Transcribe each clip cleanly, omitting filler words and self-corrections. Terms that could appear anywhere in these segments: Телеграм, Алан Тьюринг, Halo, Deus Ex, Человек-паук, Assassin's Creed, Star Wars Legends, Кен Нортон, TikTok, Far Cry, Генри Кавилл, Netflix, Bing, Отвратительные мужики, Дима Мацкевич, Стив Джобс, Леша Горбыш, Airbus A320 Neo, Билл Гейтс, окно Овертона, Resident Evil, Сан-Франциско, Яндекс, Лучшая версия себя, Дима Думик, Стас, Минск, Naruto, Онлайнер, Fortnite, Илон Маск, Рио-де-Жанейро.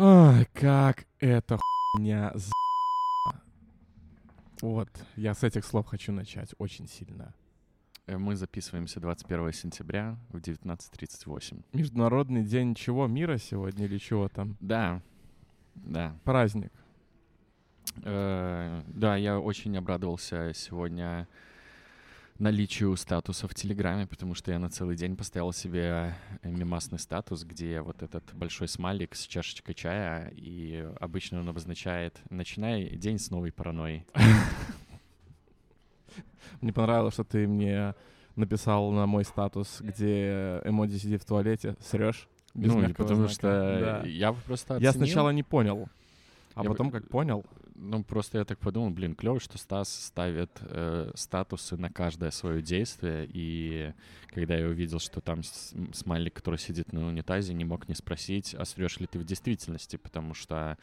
Ай, как это хуйня за***. Вот, я с этих слов хочу начать очень сильно. Мы записываемся 21 сентября в 19:38. Международный день чего? Мира сегодня или чего там? Да, да. Праздник. Да, я очень обрадовался сегодня наличию статуса в Телеграме, потому что я на целый день поставил себе мемасный статус, где вот этот большой смайлик с чашечкой чая, и обычно он обозначает «Начинай день с новой паранойи». Мне понравилось, что ты мне написал на мой статус, где эмодзи сидит в туалете. Срёшь? Без мягкого потому знака. Что да. Я просто оценил. Я сначала не понял, а потом как понял. Ну, просто я так подумал, блин, клёво, что Стас ставит статусы на каждое свое действие. И когда я увидел, что там смайлик, который сидит на унитазе, не мог не спросить, а срёшь ли ты в действительности, потому что,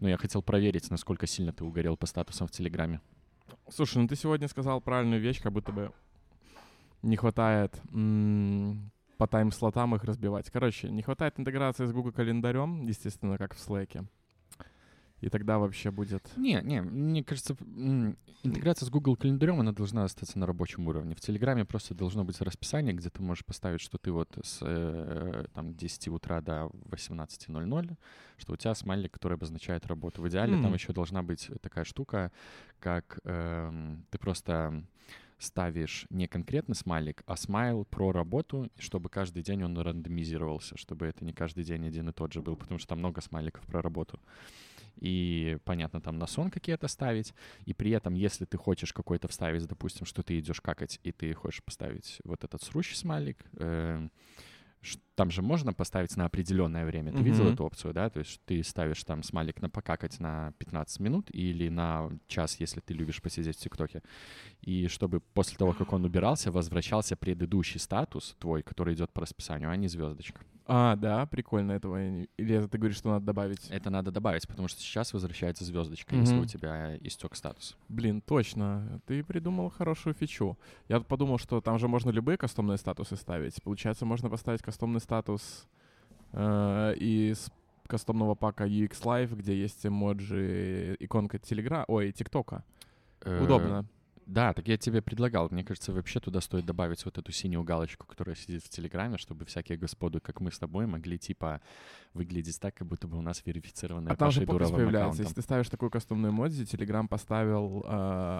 ну, я хотел проверить, насколько сильно ты угорел по статусам в Телеграме. Слушай, ну ты сегодня сказал правильную вещь, как будто бы не хватает по тайм-слотам их разбивать. Короче, не хватает интеграции с Google календарем, естественно, как в Slack. И тогда вообще будет... Не, мне кажется, интеграция с Google календарем, она должна остаться на рабочем уровне. В Телеграме просто должно быть расписание, где ты можешь поставить, что ты вот с там, 10 утра до 18:00, что у тебя смайлик, который обозначает работу. В идеале там еще должна быть такая штука, как ты просто ставишь не конкретный смайлик, а смайл про работу, чтобы каждый день он рандомизировался, чтобы это не каждый день один и тот же был, потому что там много смайликов про работу. И, понятно, там на сон какие-то ставить. И при этом, если ты хочешь какой-то вставить, допустим, что ты идешь какать, и ты хочешь поставить вот этот срущий смайлик, там же можно поставить на определенное время. Ты видел эту опцию, да? То есть ты ставишь там смайлик на покакать на 15 минут или на час, если ты любишь посидеть в ТикТоке. И чтобы после того, как он убирался, возвращался предыдущий статус твой, который идет по расписанию, а не звездочка. А, да, прикольно этого. Или это ты говоришь, что надо добавить? Это надо добавить, потому что сейчас возвращается звездочка, если у тебя истек статус. Блин, точно. Ты придумал хорошую фичу. Я подумал, что там же можно любые кастомные статусы ставить. Получается, можно поставить кастомный статус из кастомного пака UX Live, где есть эмоджи, иконка Телеграма, ТикТока. Удобно. Да, так я тебе предлагал. Мне кажется, вообще туда стоит добавить вот эту синюю галочку, которая сидит в Телеграме, чтобы всякие господы, как мы с тобой, могли типа выглядеть так, как будто бы у нас верифицированная Пашей Дуровым аккаунтом. А там же подпись появляется. Если ты ставишь такую кастомную эмодзи, Телеграм поставил...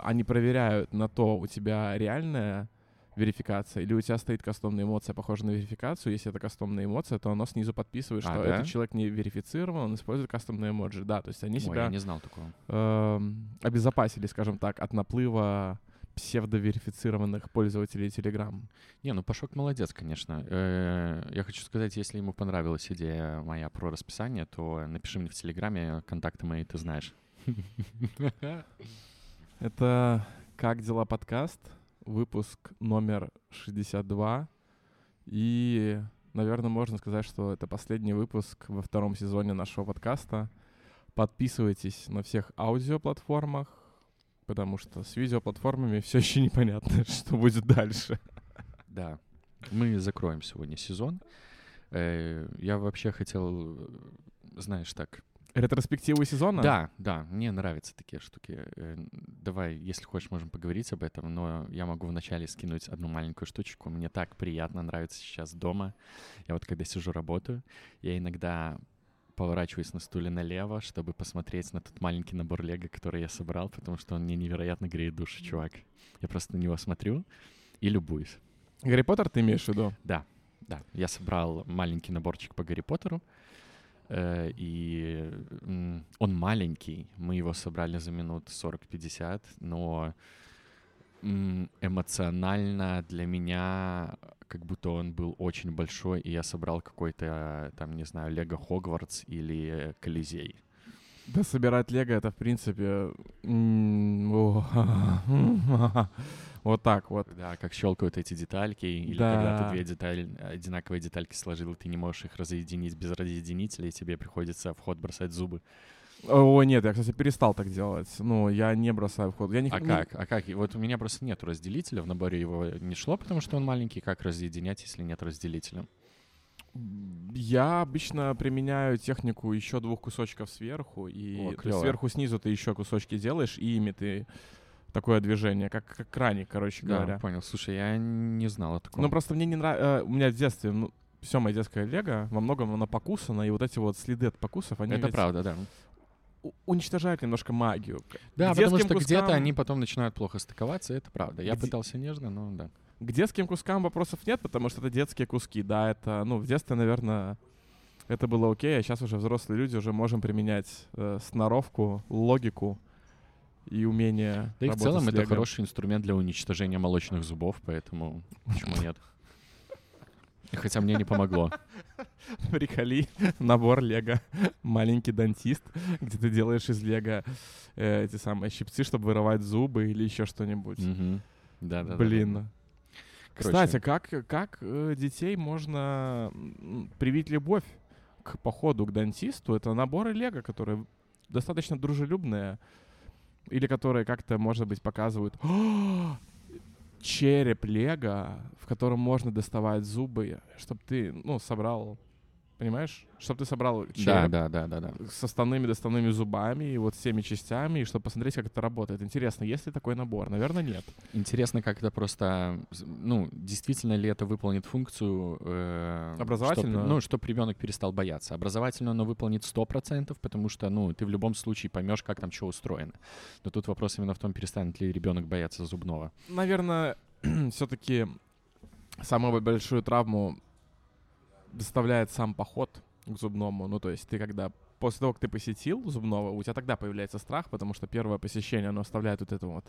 они проверяют на то, у тебя реальная верификация или у тебя стоит кастомная эмоция, похожая на верификацию. Если это кастомная эмоция, то оно снизу подписывает, что этот человек не верифицирован, он использует кастомные эмоджи. Да, то есть они себя я не знал такого. Обезопасили, скажем так, от наплыва псевдоверифицированных пользователей Telegram. Не, ну Пашок молодец, конечно. Я хочу сказать, если ему понравилась идея моя про расписание, то напиши мне в Телеграме, контакты мои ты знаешь. Это «Как дела?» подкаст. Выпуск номер 62. И, наверное, можно сказать, что это последний выпуск во втором сезоне нашего подкаста. Подписывайтесь на всех аудиоплатформах, потому что с видеоплатформами все еще непонятно, что будет дальше. Да, мы закроем сегодня сезон. Я вообще хотел, знаешь, так... Ретроспективу сезона? Да, мне нравятся такие штуки. Давай, если хочешь, можем поговорить об этом, но я могу вначале скинуть одну маленькую штучку. Мне так приятно нравится сейчас дома. Я вот когда сижу, работаю, я иногда поворачиваюсь на стуле налево, чтобы посмотреть на тот маленький набор Лего, который я собрал, потому что он мне невероятно греет душу, чувак. Я просто на него смотрю и любуюсь. Гарри Поттер ты имеешь в виду? Да. Я собрал маленький наборчик по Гарри Поттеру. И он маленький, мы его собрали за минут 40-50, но эмоционально для меня как будто он был очень большой, и я собрал какой-то, там, не знаю, Лего Хогвартс или Колизей. Да, собирать Лего — это, в принципе, вот так вот. Да, как щелкают эти детальки, или когда ты две одинаковые детальки сложил, и ты не можешь их разъединить без разъединителя, и тебе приходится в ход бросать зубы. О, нет, я, кстати, перестал так делать. Ну, я не бросаю в ход. А как? Вот у меня просто нет разделителя, в наборе его не шло, потому что он маленький. Как разъединять, если нет разделителя? Я обычно применяю технику еще 2 кусочков сверху, и сверху снизу ты еще кусочки делаешь, и ими ты такое движение, как краник, короче говоря. Да, понял. Слушай, я не знал о таком. Ну, просто мне не нравится... У меня в детстве... Все мое детское лего, во многом оно покусано, и вот эти вот следы от покусов, они... Это правда, да. Уничтожают немножко магию. Да, потому что кускам... где-то они потом начинают плохо стыковаться, это правда. Я пытался нежно, но да. К детским кускам вопросов нет, потому что это детские куски, да, это... Ну, в детстве, наверное, это было окей, а сейчас уже взрослые люди уже можем применять сноровку, логику и умение. Да и в целом это хороший инструмент для уничтожения молочных зубов, поэтому почему нет? Хотя мне не помогло. Приколи набор Лего. Маленький дантист, где ты делаешь из Лего эти самые щипцы, чтобы вырывать зубы или еще что-нибудь. Угу. Да-да-да. Блин. Кстати, как детей можно привить любовь к походу к дантисту? Это наборы Лего, которые достаточно дружелюбные или которые как-то, может быть, показывают... череп Лего, в котором можно доставать зубы, чтобы ты, ну, собрал, понимаешь? Чтобы ты собрал череп со вставными-доставными зубами и вот всеми частями, и чтобы посмотреть, как это работает. Интересно, есть ли такой набор? Наверное, нет. Интересно, как это просто... Ну, действительно ли это выполнит функцию... образовательно? Чтобы ребенок перестал бояться. Образовательно оно выполнит 100%, потому что, ты в любом случае поймешь, как там что устроено. Но тут вопрос именно в том, перестанет ли ребенок бояться зубного. Наверное, все-таки самую большую травму доставляет сам поход к зубному. Ну, то есть ты когда... После того, как ты посетил зубного, у тебя тогда появляется страх, потому что первое посещение, оно оставляет вот эту вот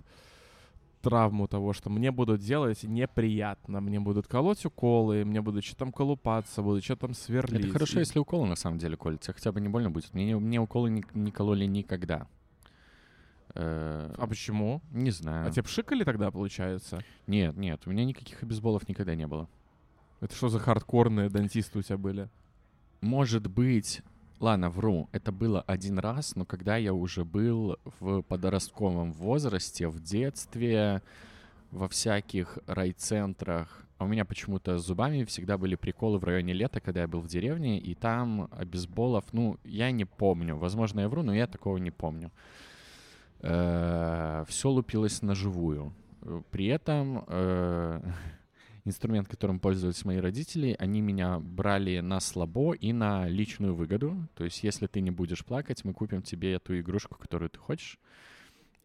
травму того, что мне будут делать неприятно. Мне будут колоть уколы, мне будут что-то там колупаться, будут что-то там сверлить. Это хорошо, если уколы на самом деле колят. Хотя бы не больно будет. Мне уколы не кололи никогда. А почему? Не знаю. А тебе пшикали тогда, получается? Нет. У меня никаких обезболов никогда не было. Это что за хардкорные дантисты у тебя были? Может быть, ладно, вру, это было один раз, но когда я уже был в подростковом возрасте, в детстве, во всяких райцентрах, а у меня почему-то с зубами всегда были приколы в районе лета, когда я был в деревне, и там обезболов, я не помню, возможно, я вру, но я такого не помню. Все лупилось наживую. При этом... Инструмент, которым пользовались мои родители, они меня брали на слабо и на личную выгоду. То есть если ты не будешь плакать, мы купим тебе эту игрушку, которую ты хочешь.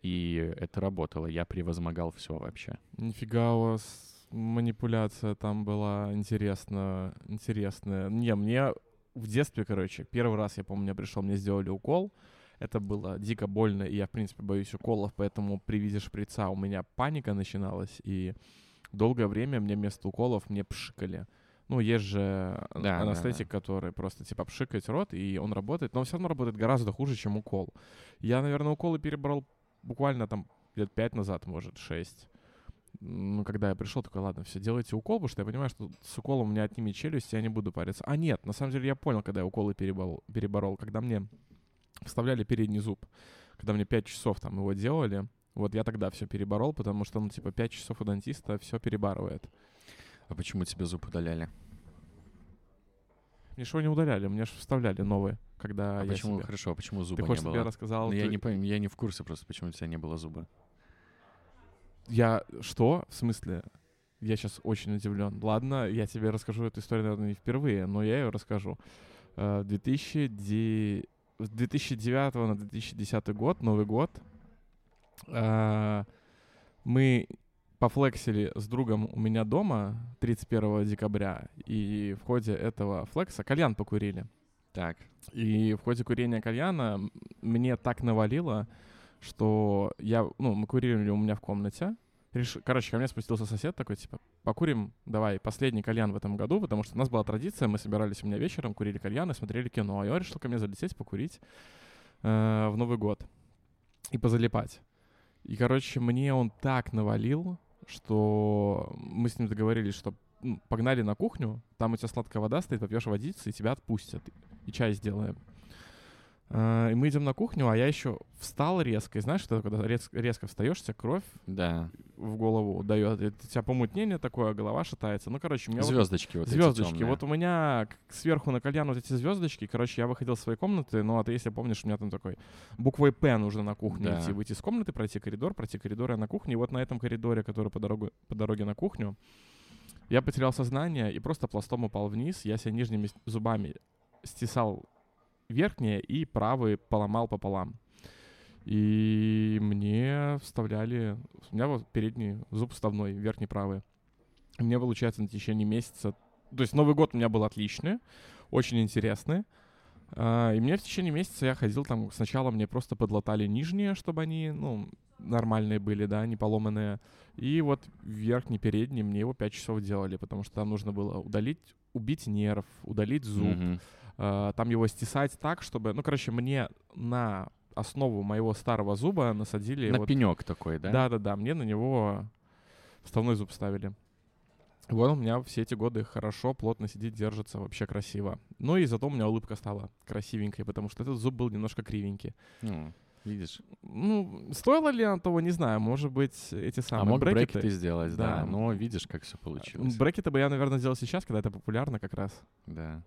И это работало. Я превозмогал все вообще. Нифига у вас манипуляция там была интересная. Мне в детстве, первый раз, я помню, я пришел, мне сделали укол. Это было дико больно, и я, в принципе, боюсь уколов, поэтому при виде шприца у меня паника начиналась, и... Долгое время мне вместо уколов пшикали. Есть же анестетик, который просто пшикает рот, и он работает. Но он все равно работает гораздо хуже, чем укол. Я, наверное, уколы перебрал буквально лет 5 назад, может, 6. Когда я пришел, такой, ладно, все, делайте укол, потому что я понимаю, что с уколом у меня отнимет челюсть, я не буду париться. А нет, на самом деле я понял, когда я уколы переборол. Когда мне вставляли передний зуб, когда мне 5 часов его делали, вот я тогда все переборол, потому что, 5 часов у дантиста все перебарывает. А почему тебе зуб удаляли? Мне его не удаляли, мне вставляли новые, когда я почему? Себе... Хорошо, а почему зуба не было? Ты хочешь, я рассказал? Я не пойму, я не в курсе просто, почему у тебя не было зуба. Что? В смысле? Я сейчас очень удивлен. Ладно, я тебе расскажу эту историю, наверное, не впервые, но я ее расскажу. С 2009 на 2010 год, Новый год, мы пофлексили с другом у меня дома 31 декабря, и в ходе этого флекса кальян покурили. Так. И в ходе курения кальяна мне так навалило, что мы курили у меня в комнате. Ко мне спустился сосед такой, покурим, давай, последний кальян в этом году, потому что у нас была традиция, мы собирались у меня вечером, курили кальян и смотрели кино. И он решил ко мне залететь, покурить в Новый год. И позалипать. И, мне он так навалил, что мы с ним договорились, что погнали на кухню, там у тебя сладкая вода стоит, попьешь водицы, и тебя отпустят. И чай сделаем. И мы идем на кухню, а я еще встал резко. И знаешь, что когда резко встаешь, тебе кровь в голову дает. У тебя помутнение такое, голова шатается. Ну, короче, у меня звездочки вот эти звездочки. Вот у меня сверху на кальян вот эти звездочки. Короче, я выходил из своей комнаты. Ну, а ты, если помнишь, у меня там такой буквой «П» нужно на кухню идти, выйти из комнаты, пройти коридор, я на кухне. И вот на этом коридоре, который по дороге на кухню, я потерял сознание и просто пластом упал вниз. Я себя нижними зубами стесал верхнее и правый поломал пополам. И мне вставляли... У меня вот передний зуб вставной, верхний правый. Мне, получается, на течение месяца... То есть Новый год у меня был отличный, очень интересный. И мне в течение месяца я ходил там... Сначала мне просто подлатали нижние, чтобы они, нормальные были, не поломанные. И вот верхний, передний, мне его 5 часов делали, потому что там нужно было убить нерв, удалить зуб. Mm-hmm. Там его стесать так, чтобы... мне на основу моего старого зуба насадили... На пенек такой, да? Да-да-да, мне на него вставной зуб ставили. Вот у меня все эти годы хорошо, плотно сидит, держится, вообще красиво. Ну и зато у меня улыбка стала красивенькой, потому что этот зуб был немножко кривенький. Видишь? Стоило ли оно того, не знаю. Может быть, эти самые брекеты... А мог брекеты сделать, да. Но видишь, как все получилось. Брекеты бы я, наверное, сделал сейчас, когда это популярно как раз. Да.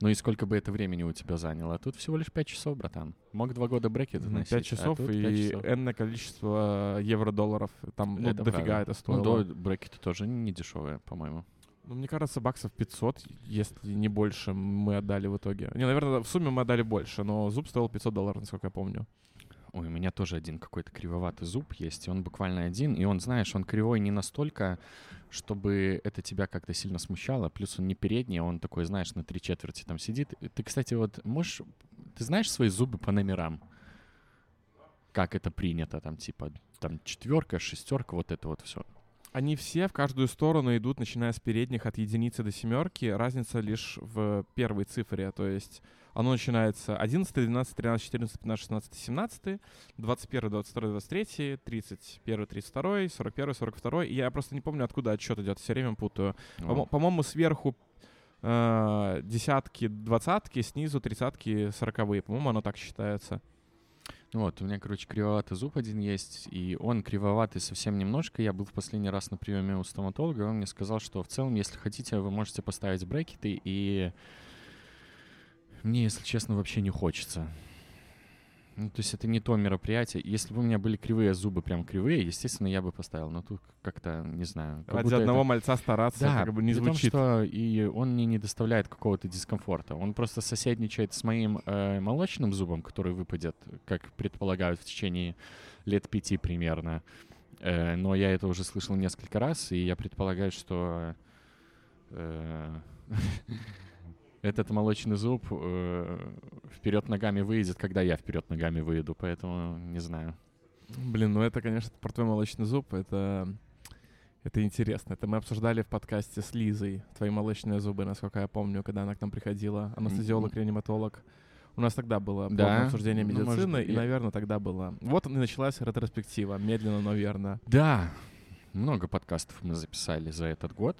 Ну и сколько бы это времени у тебя заняло? А тут всего лишь 5 часов, братан. Мог 2 года брекет носить. 5 часов и энное количество евро-долларов. Там это дофига правда. Это стоило. Брекеты тоже не дешевые, по-моему. Мне кажется, баксов 500, если не больше, мы отдали в итоге. Наверное, в сумме мы отдали больше, но зуб стоил $500, насколько я помню. Ой, у меня тоже один какой-то кривоватый зуб есть, и он буквально один, и он, знаешь, он кривой не настолько, чтобы это тебя как-то сильно смущало, плюс он не передний, он такой, знаешь, на 3/4 там сидит. Ты, кстати, вот можешь... Ты знаешь свои зубы по номерам? Как это принято, там типа там 4, 6, вот это вот все. Они все в каждую сторону идут, начиная с передних от 1 до 7. Разница лишь в первой цифре. То есть оно начинается 11, 12, 13, 14, 15, 16, 17, 21, 22, 23, 31, 32, 41, 42. И я просто не помню, откуда отсчет идет. Все время путаю. По-моему, сверху десятки, двадцатки, снизу тридцатки, сороковые. По-моему, оно так считается. Вот, у меня, кривоватый зуб один есть, и он кривоватый совсем немножко. Я был в последний раз на приеме у стоматолога, и он мне сказал, что в целом, если хотите, вы можете поставить брекеты, и мне, если честно, вообще не хочется. То есть это не то мероприятие. Если бы у меня были кривые зубы, прям кривые, естественно, я бы поставил. Но тут как-то, не знаю. Ради одного мальца стараться не звучит. Да, потому что и он мне не доставляет какого-то дискомфорта. Он просто соседничает с моим молочным зубом, который выпадет, как предполагают, в течение лет 5 примерно. Но я это уже слышал несколько раз, и я предполагаю, что... Этот молочный зуб вперед ногами выйдет, когда я вперед ногами выйду, поэтому не знаю. Блин, это, конечно, про твой молочный зуб, это интересно. Это мы обсуждали в подкасте с Лизой, твои молочные зубы, насколько я помню, когда она к нам приходила, анестезиолог-реаниматолог. У нас тогда было полное обсуждение медицины, наверное, тогда было. Вот и началась ретроспектива, медленно, но верно. Да, много подкастов мы записали за этот год,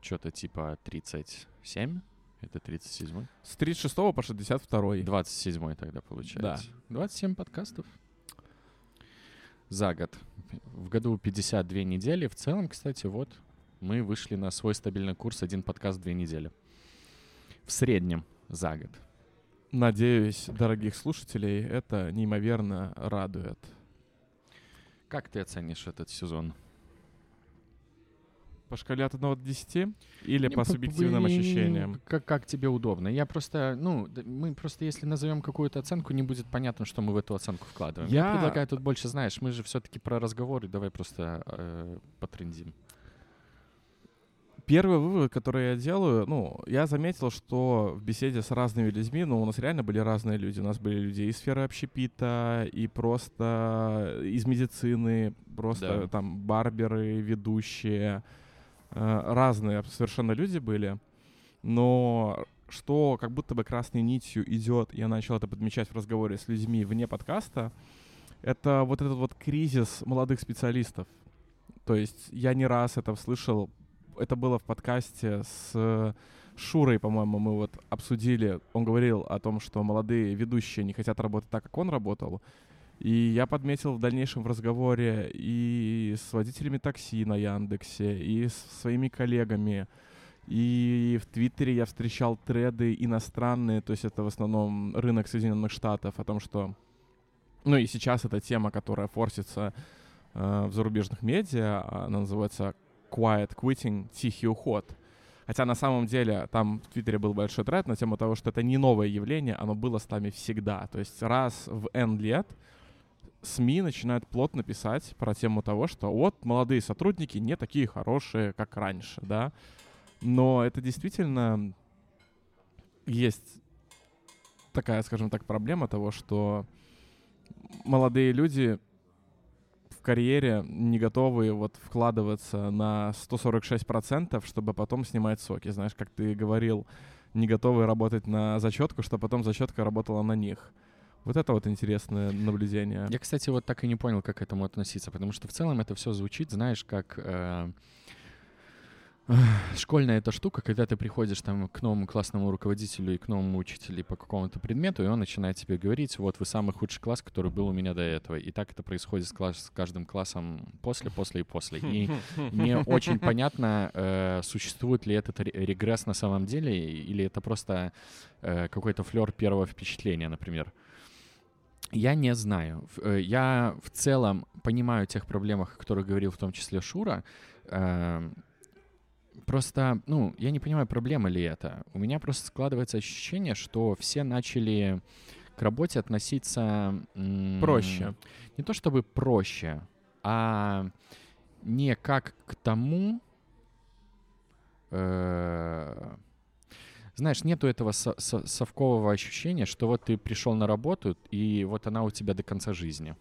что-то типа 37. Это 37-й. С 36-го по 62-й. 27-й тогда получается. Да. 27 подкастов за год. В году 52 недели. В целом, кстати, вот мы вышли на свой стабильный курс. 1 подкаст в 2 недели. В среднем за год. Надеюсь, дорогих слушателей, это неимоверно радует. Как ты оценишь этот сезон? По шкале от 1 до 10 или по субъективным ощущениям? Как тебе удобно. Я просто, мы просто, если назовем какую-то оценку, не будет понятно, что мы в эту оценку вкладываем. Я предлагаю тут больше, знаешь, мы же все-таки про разговоры, давай просто потрындим. Первый вывод, который я делаю, я заметил, что в беседе с разными людьми, у нас реально были разные люди. У нас были люди из сферы общепита, и просто из медицины, просто там барберы, ведущие. Разные совершенно люди были, но что как будто бы красной нитью идет, я начал это подмечать в разговоре с людьми вне подкаста, это вот этот кризис молодых специалистов. То есть я не раз это слышал это было в подкасте с Шурой, по-моему, мы вот обсудили. Он говорил о том, что молодые ведущие не хотят работать так, как он работал. И я подметил в дальнейшем в разговоре и с водителями такси на Яндексе, и со своими коллегами, и в Твиттере я встречал треды иностранные, то есть это в основном рынок Соединенных Штатов, о том, что... Ну и сейчас это тема, которая форсится в зарубежных медиа, она называется «Quiet Quitting», «Тихий уход». Хотя на самом деле там в Твиттере был большой тред на тему того, что это не новое явление, оно было с нами всегда. То есть раз в N лет СМИ начинают плотно писать про тему того, что вот молодые сотрудники не такие хорошие, как раньше, да. Но это действительно есть такая, скажем так, проблема того, что молодые люди в карьере не готовы вот вкладываться на 146%, чтобы потом снимать соки. Знаешь, как ты говорил, не готовы работать на зачетку, чтобы потом зачетка работала на них. Вот это вот интересное наблюдение. Я, кстати, вот так и не понял, как к этому относиться, потому что в целом это все звучит, знаешь, как... Школьная эта штука, когда ты приходишь там к новому классному руководителю и к новому учителю по какому-то предмету, и он начинает тебе говорить, вот вы самый худший класс, который был у меня до этого. И так это происходит с каждым классом после. И не очень понятно, существует ли этот регресс на самом деле, или это просто какой-то флёр первого впечатления, например. Я не знаю. Я в целом понимаю о тех проблемах, о которых говорил в том числе Шура. Просто, я не понимаю, проблема ли это. У меня просто складывается ощущение, что все начали к работе относиться... проще. Не то чтобы проще, а не как к тому... Знаешь, нету этого совкового ощущения, что вот ты пришел на работу, и вот она у тебя до конца жизни.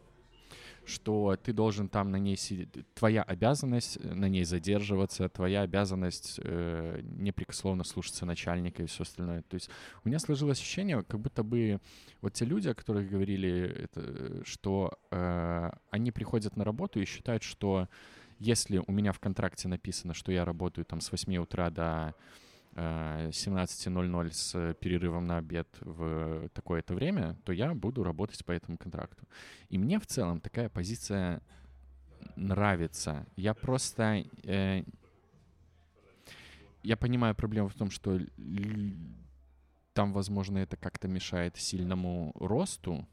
Что ты должен там на ней сидеть, твоя обязанность на ней задерживаться, твоя обязанность непрекословно слушаться начальника и все остальное. То есть у меня сложилось ощущение, как будто бы вот те люди, о которых говорили, это, что они приходят на работу и считают, что если у меня в контракте написано, что я работаю там с 8 утра до 17:00 с перерывом на обед в такое-то время, то я буду работать по этому контракту. И мне в целом такая позиция нравится. Я просто... Я понимаю проблему в том, что там, возможно, это как-то мешает сильному росту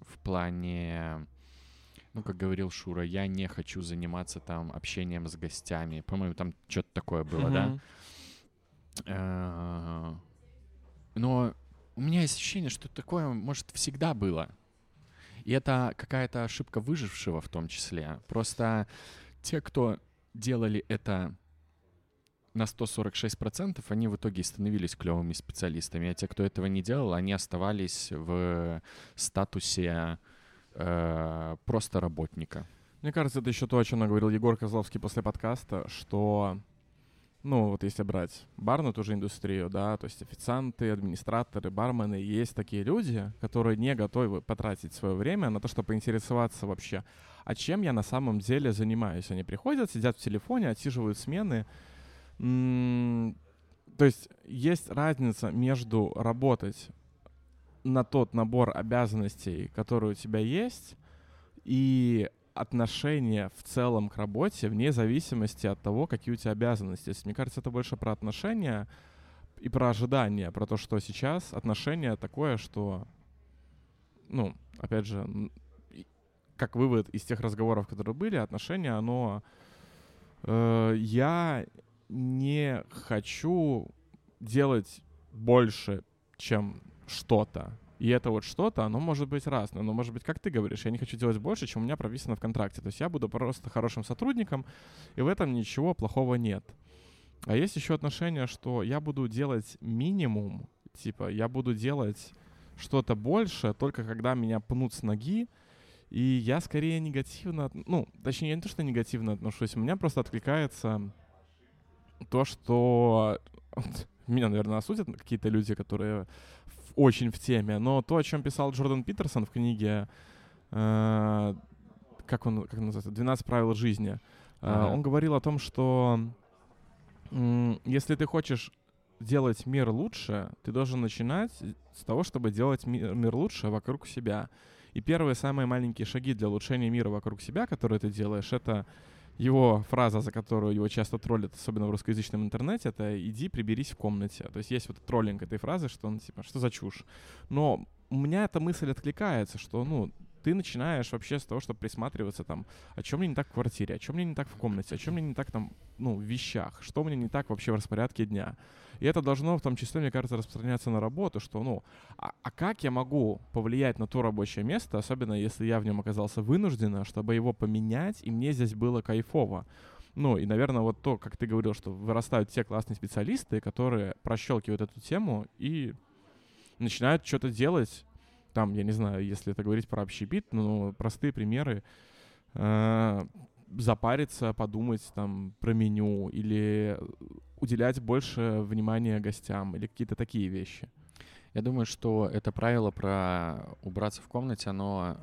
в плане... как говорил Шура, я не хочу заниматься там общением с гостями. По-моему, там что-то такое было, да? Но у меня есть ощущение, что такое, может, всегда было. И это какая-то ошибка выжившего в том числе. Просто те, кто делали это на 146%, они в итоге становились клевыми специалистами. А те, кто этого не делал, они оставались в статусе просто работника. Мне кажется, это еще то, о чем говорил Егор Козловский после подкаста, что... вот если брать барную ту же индустрию, да, то есть официанты, администраторы, бармены, есть такие люди, которые не готовы потратить свое время на то, чтобы поинтересоваться вообще, а чем я на самом деле занимаюсь. Они приходят, сидят в телефоне, отсиживают смены. То есть есть разница между работать на тот набор обязанностей, которые у тебя есть, и... отношение в целом к работе вне зависимости от того, какие у тебя обязанности. Мне кажется, это больше про отношения и про ожидания, про то, что сейчас отношение такое, что, опять же, как вывод из тех разговоров, которые были, отношение, оно... я не хочу делать больше, чем что-то. И это вот что-то, оно может быть разное. Но, может быть, как ты говоришь, я не хочу делать больше, чем у меня прописано в контракте. То есть я буду просто хорошим сотрудником, и в этом ничего плохого нет. А есть еще отношение, что я буду делать минимум, типа я буду делать что-то больше, только когда меня пнут с ноги, и я скорее негативно... Точнее, я не то, что негативно отношусь, у меня просто откликается то, что... Меня, наверное, осудят какие-то люди, которые... очень в теме, но то, о чем писал Джордан Питерсон в книге как называется, «12 правил жизни», он говорил о том, что если ты хочешь делать мир лучше, ты должен начинать с того, чтобы делать мир лучше вокруг себя. И первые самые маленькие шаги для улучшения мира вокруг себя, которые ты делаешь, это его фраза, за которую его часто троллят, особенно в русскоязычном интернете, это «иди, приберись в комнате». То есть есть вот троллинг этой фразы, что он типа «что за чушь?». Но у меня эта мысль откликается, что, ну, ты начинаешь вообще с того, чтобы присматриваться там, о чем мне не так в квартире, о чем мне не так в комнате, о чем мне не так там, ну, в вещах, что мне не так вообще в распорядке дня. И это должно в том числе, мне кажется, распространяться на работу, что, ну, а как я могу повлиять на то рабочее место, особенно если я в нем оказался вынужденно, чтобы его поменять, и мне здесь было кайфово. Ну, и, наверное, вот то, как ты говорил, что вырастают те классные специалисты, которые прощелкивают эту тему и начинают что-то делать. Там, я не знаю, если это говорить про общепит, но простые примеры. Запариться, подумать там про меню или уделять больше внимания гостям или какие-то такие вещи. Я думаю, что это правило про убраться в комнате, оно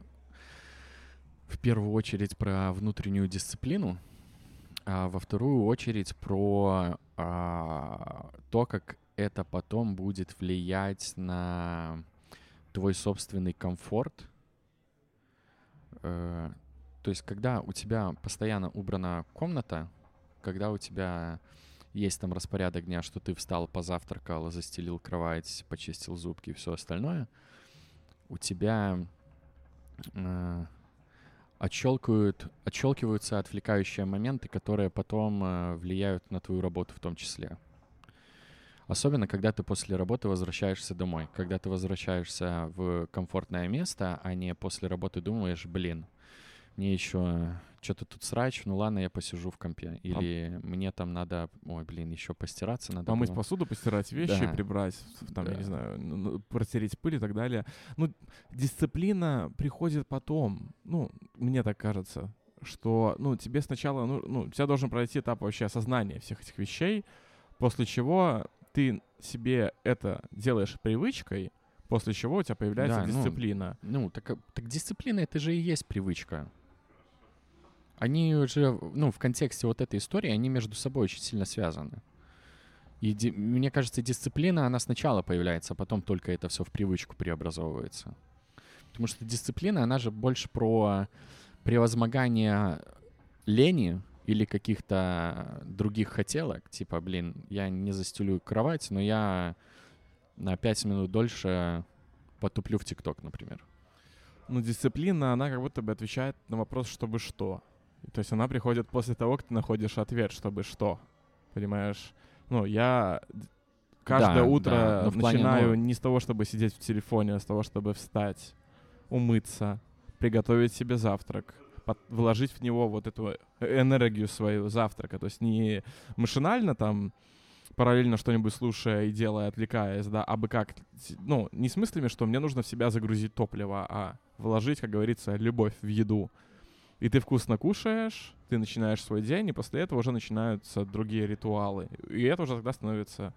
в первую очередь про внутреннюю дисциплину, а во вторую очередь про то, как это потом будет влиять на твой собственный комфорт. То есть, когда у тебя постоянно убрана комната, когда у тебя есть там распорядок дня, что ты встал, позавтракал, застелил кровать, почистил зубки и все остальное, у тебя отщелкиваются отвлекающие моменты, которые потом влияют на твою работу в том числе. Особенно, когда ты после работы возвращаешься домой, когда ты возвращаешься в комфортное место, а не после работы думаешь, блин, мне еще что-то тут срач, ну ладно, я посижу в компе. Или мне там надо, ой, блин, еще постираться надо. Помыть посуду, постирать вещи, да. Прибрать, там, да. Я не знаю, протереть пыль и так далее. Ну, дисциплина приходит потом, ну, мне так кажется, что, ну, тебе сначала, ну, у тебя должен пройти этап вообще осознания всех этих вещей, после чего ты себе это делаешь привычкой, после чего у тебя появляется, да, дисциплина. Ну, так дисциплина — это же и есть привычка. Они уже, ну, в контексте вот этой истории, они между собой очень сильно связаны. И, мне кажется, дисциплина, она сначала появляется, а потом только это все в привычку преобразовывается. Потому что дисциплина, она же больше про превозмогание лени, или каких-то других хотелок, типа, блин, я не застелю кровать, но я на 5 минут дольше потуплю в TikTok, например. Ну, дисциплина, она как будто бы отвечает на вопрос «чтобы что?». То есть она приходит после того, как ты находишь ответ «чтобы что?». Понимаешь? Ну, я каждое утро начинаю не с того, чтобы сидеть в телефоне, а с того, чтобы встать, умыться, приготовить себе завтрак, вложить в него вот эту энергию свою завтрака. То есть не машинально там параллельно что-нибудь слушая и делая, отвлекаясь, да, а бы как, ну, не с мыслями, что мне нужно в себя загрузить топливо, а вложить, как говорится, любовь в еду. И ты вкусно кушаешь, ты начинаешь свой день, и после этого уже начинаются другие ритуалы. И это уже тогда становится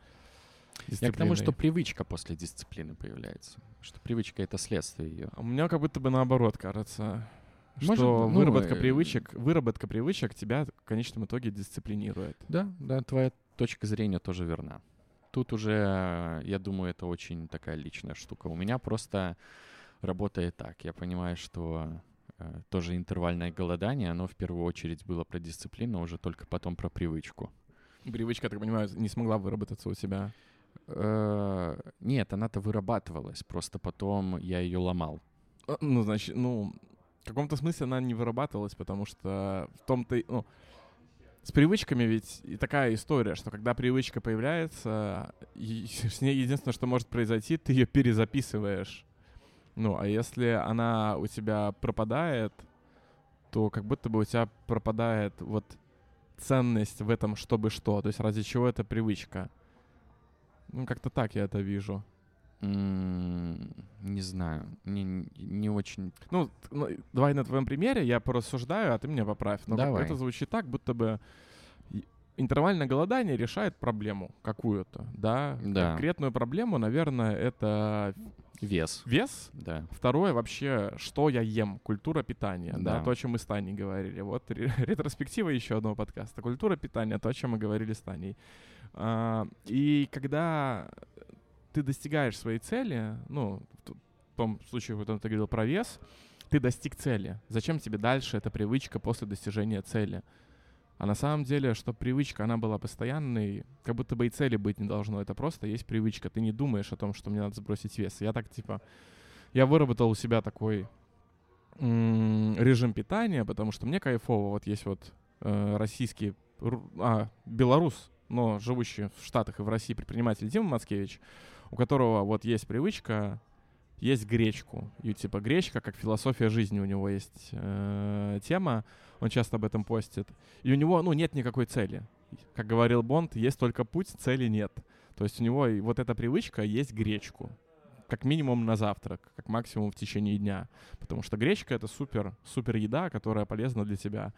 дисциплиной. Я к тому, что привычка после дисциплины появляется. Что привычка — это следствие ее. У меня как будто бы наоборот, кажется. Что выработка привычек тебя в конечном итоге дисциплинирует. Да, твоя точка зрения тоже верна. Тут уже, я думаю, это очень такая личная штука. У меня просто работает так. Я понимаю, что тоже интервальное голодание, оно в первую очередь было про дисциплину, уже только потом про привычку. Привычка, я так понимаю, не смогла выработаться у тебя? Нет, она-то вырабатывалась, просто потом я ее ломал. В каком-то смысле она не вырабатывалась, потому что в том-то... Ну, с привычками ведь и такая история, что когда привычка появляется, с ней единственное, что может произойти, ты ее перезаписываешь. Ну, а если она у тебя пропадает, то как будто бы у тебя пропадает вот ценность в этом «чтобы что». То есть ради чего эта привычка? Ну, как-то так я это вижу. Не знаю, не очень... Ну, давай на твоем примере я порассуждаю, а ты меня поправь. Но это звучит так, будто бы интервальное голодание решает проблему какую-то, да? Да. Конкретную проблему, наверное, это... Вес. Вес. Да. Второе вообще, что я ем. Культура питания, да. То, о чем мы с Таней говорили. Вот ретроспектива еще одного подкаста. Культура питания, то, о чем мы говорили с Таней. И когда ты достигаешь своей цели, ну, в том случае, когда ты говорил про вес, ты достиг цели. Зачем тебе дальше эта привычка после достижения цели? А на самом деле, что привычка, она была постоянной, как будто бы и цели быть не должно. Это просто есть привычка. Ты не думаешь о том, что мне надо сбросить вес. Я так, типа, я выработал у себя такой режим питания, потому что мне кайфово. Вот есть вот российский, белорус, но живущий в Штатах и в России предприниматель Дима Мацкевич, у которого вот есть привычка есть гречку. И типа гречка, как философия жизни у него есть тема. Он часто об этом постит. И у него, ну, нет никакой цели. Как говорил Бонд, есть только путь, цели нет. То есть у него вот эта привычка есть гречку. Как минимум на завтрак, как максимум в течение дня. Потому что гречка — это супер еда, которая полезна для тебя.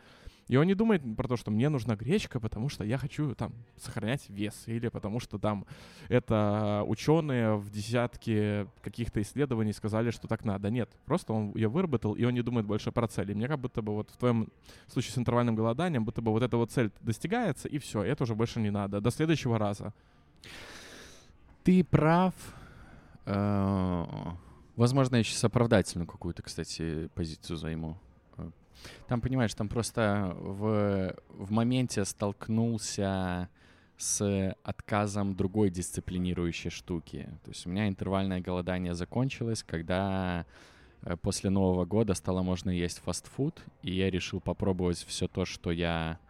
И он не думает про то, что мне нужна гречка, потому что я хочу там сохранять вес. Или потому что там это ученые в десятке каких-то исследований сказали, что так надо. Нет, просто он ее выработал, и он не думает больше про цели. Мне как будто бы вот в твоем случае с интервальным голоданием, будто бы вот эта вот цель достигается, и все, это уже больше не надо. До следующего раза. Ты прав. Возможно, я сейчас оправдательную какую-то, кстати, позицию займу. Там, понимаешь, там просто в моменте столкнулся с отказом другой дисциплинирующей штуки. То есть у меня интервальное голодание закончилось, когда после Нового года стало можно есть фастфуд, и я решил попробовать все то, что я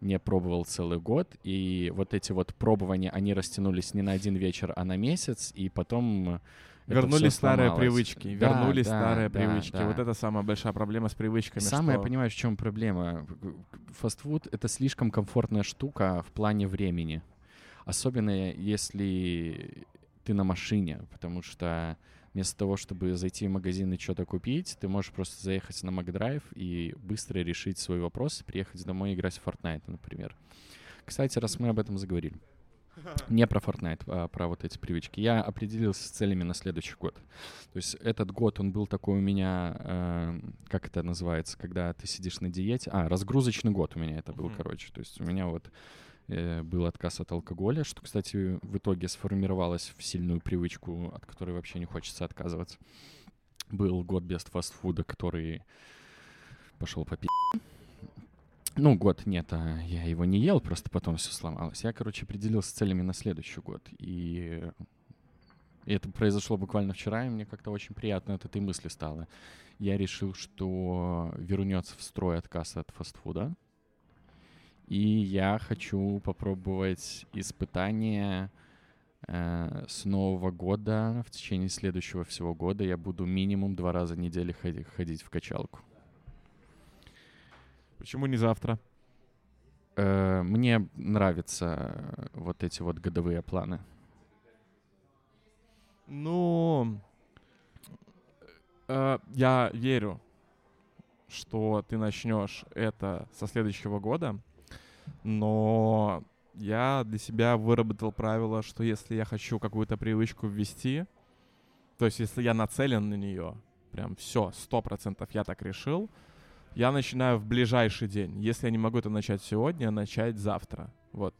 не пробовал целый год, и вот эти вот пробования, они растянулись не на один вечер, а на месяц, и потом... Вернулись старые привычки. Да. Вот это самая большая проблема с привычками. Самое, что... понимаешь, в чем проблема. Фастфуд — это слишком комфортная штука в плане времени. Особенно если ты на машине, потому что вместо того, чтобы зайти в магазин и что-то купить, ты можешь просто заехать на Макдрайв и быстро решить свой вопрос, приехать домой и играть в Fortnite, например. Кстати, раз мы об этом заговорили. Не про Fortnite, а про вот эти привычки. Я определился с целями на следующий год. То есть этот год, он был такой у меня, как это называется, когда ты сидишь на диете? Разгрузочный год у меня это был, короче. То есть у меня вот был отказ от алкоголя, что, кстати, в итоге сформировалось в сильную привычку, от которой вообще не хочется отказываться. Был год без фастфуда, который пошел по я его не ел, просто потом все сломалось. Я, короче, определился с целями на следующий год. И это произошло буквально вчера, и мне как-то очень приятно от этой мысли стало. Я решил, что вернется в строй отказ от фастфуда. И я хочу попробовать испытание с Нового года. В течение следующего всего года я буду минимум 2 раза в неделю ходить в качалку. Почему не завтра? Мне нравятся вот эти вот годовые планы. Ну, я верю, что ты начнешь это со следующего года, но я для себя выработал правило, что если я хочу какую-то привычку ввести, то есть если я нацелен на нее, прям все, 100% я так решил, я начинаю в ближайший день. Если я не могу это начать сегодня, начать завтра. Вот.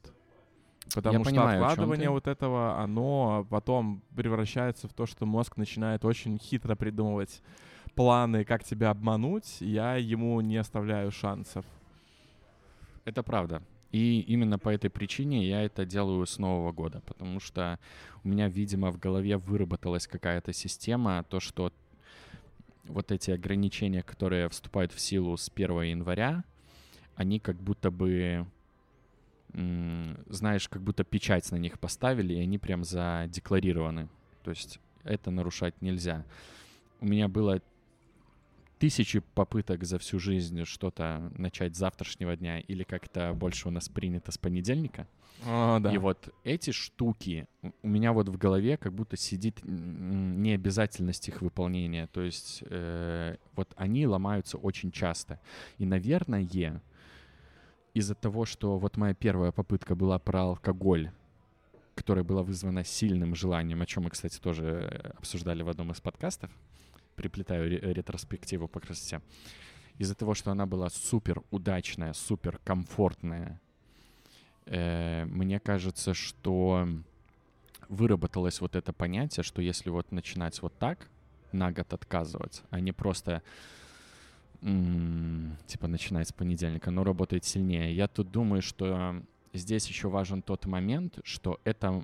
Потому что откладывание вот этого, оно потом превращается в то, что мозг начинает очень хитро придумывать планы, как тебя обмануть. Я ему не оставляю шансов. Это правда. И именно по этой причине я это делаю с Нового года. Потому что у меня, видимо, в голове выработалась какая-то система, то, что вот эти ограничения, которые вступают в силу с 1 января, они как будто бы, знаешь, как будто печать на них поставили, и они прям задекларированы. То есть это нарушать нельзя. У меня было 1000 попыток за всю жизнь что-то начать с завтрашнего дня, или как-то больше у нас принято с понедельника. Да. И вот эти штуки у меня вот в голове как будто сидит необязательность их выполнения. То есть вот они ломаются очень часто. И, наверное, из-за того, что вот моя первая попытка была про алкоголь, которая была вызвана сильным желанием, о чем мы, кстати, тоже обсуждали в одном из подкастов, приплетаю ретроспективу по красоте, из-за того, что она была супер удачная, супер комфортная, мне кажется, что выработалось вот это понятие, что если вот начинать вот так, на год отказывать, а не просто типа начинать с понедельника, но работает сильнее. Я тут думаю, что здесь еще важен тот момент, что это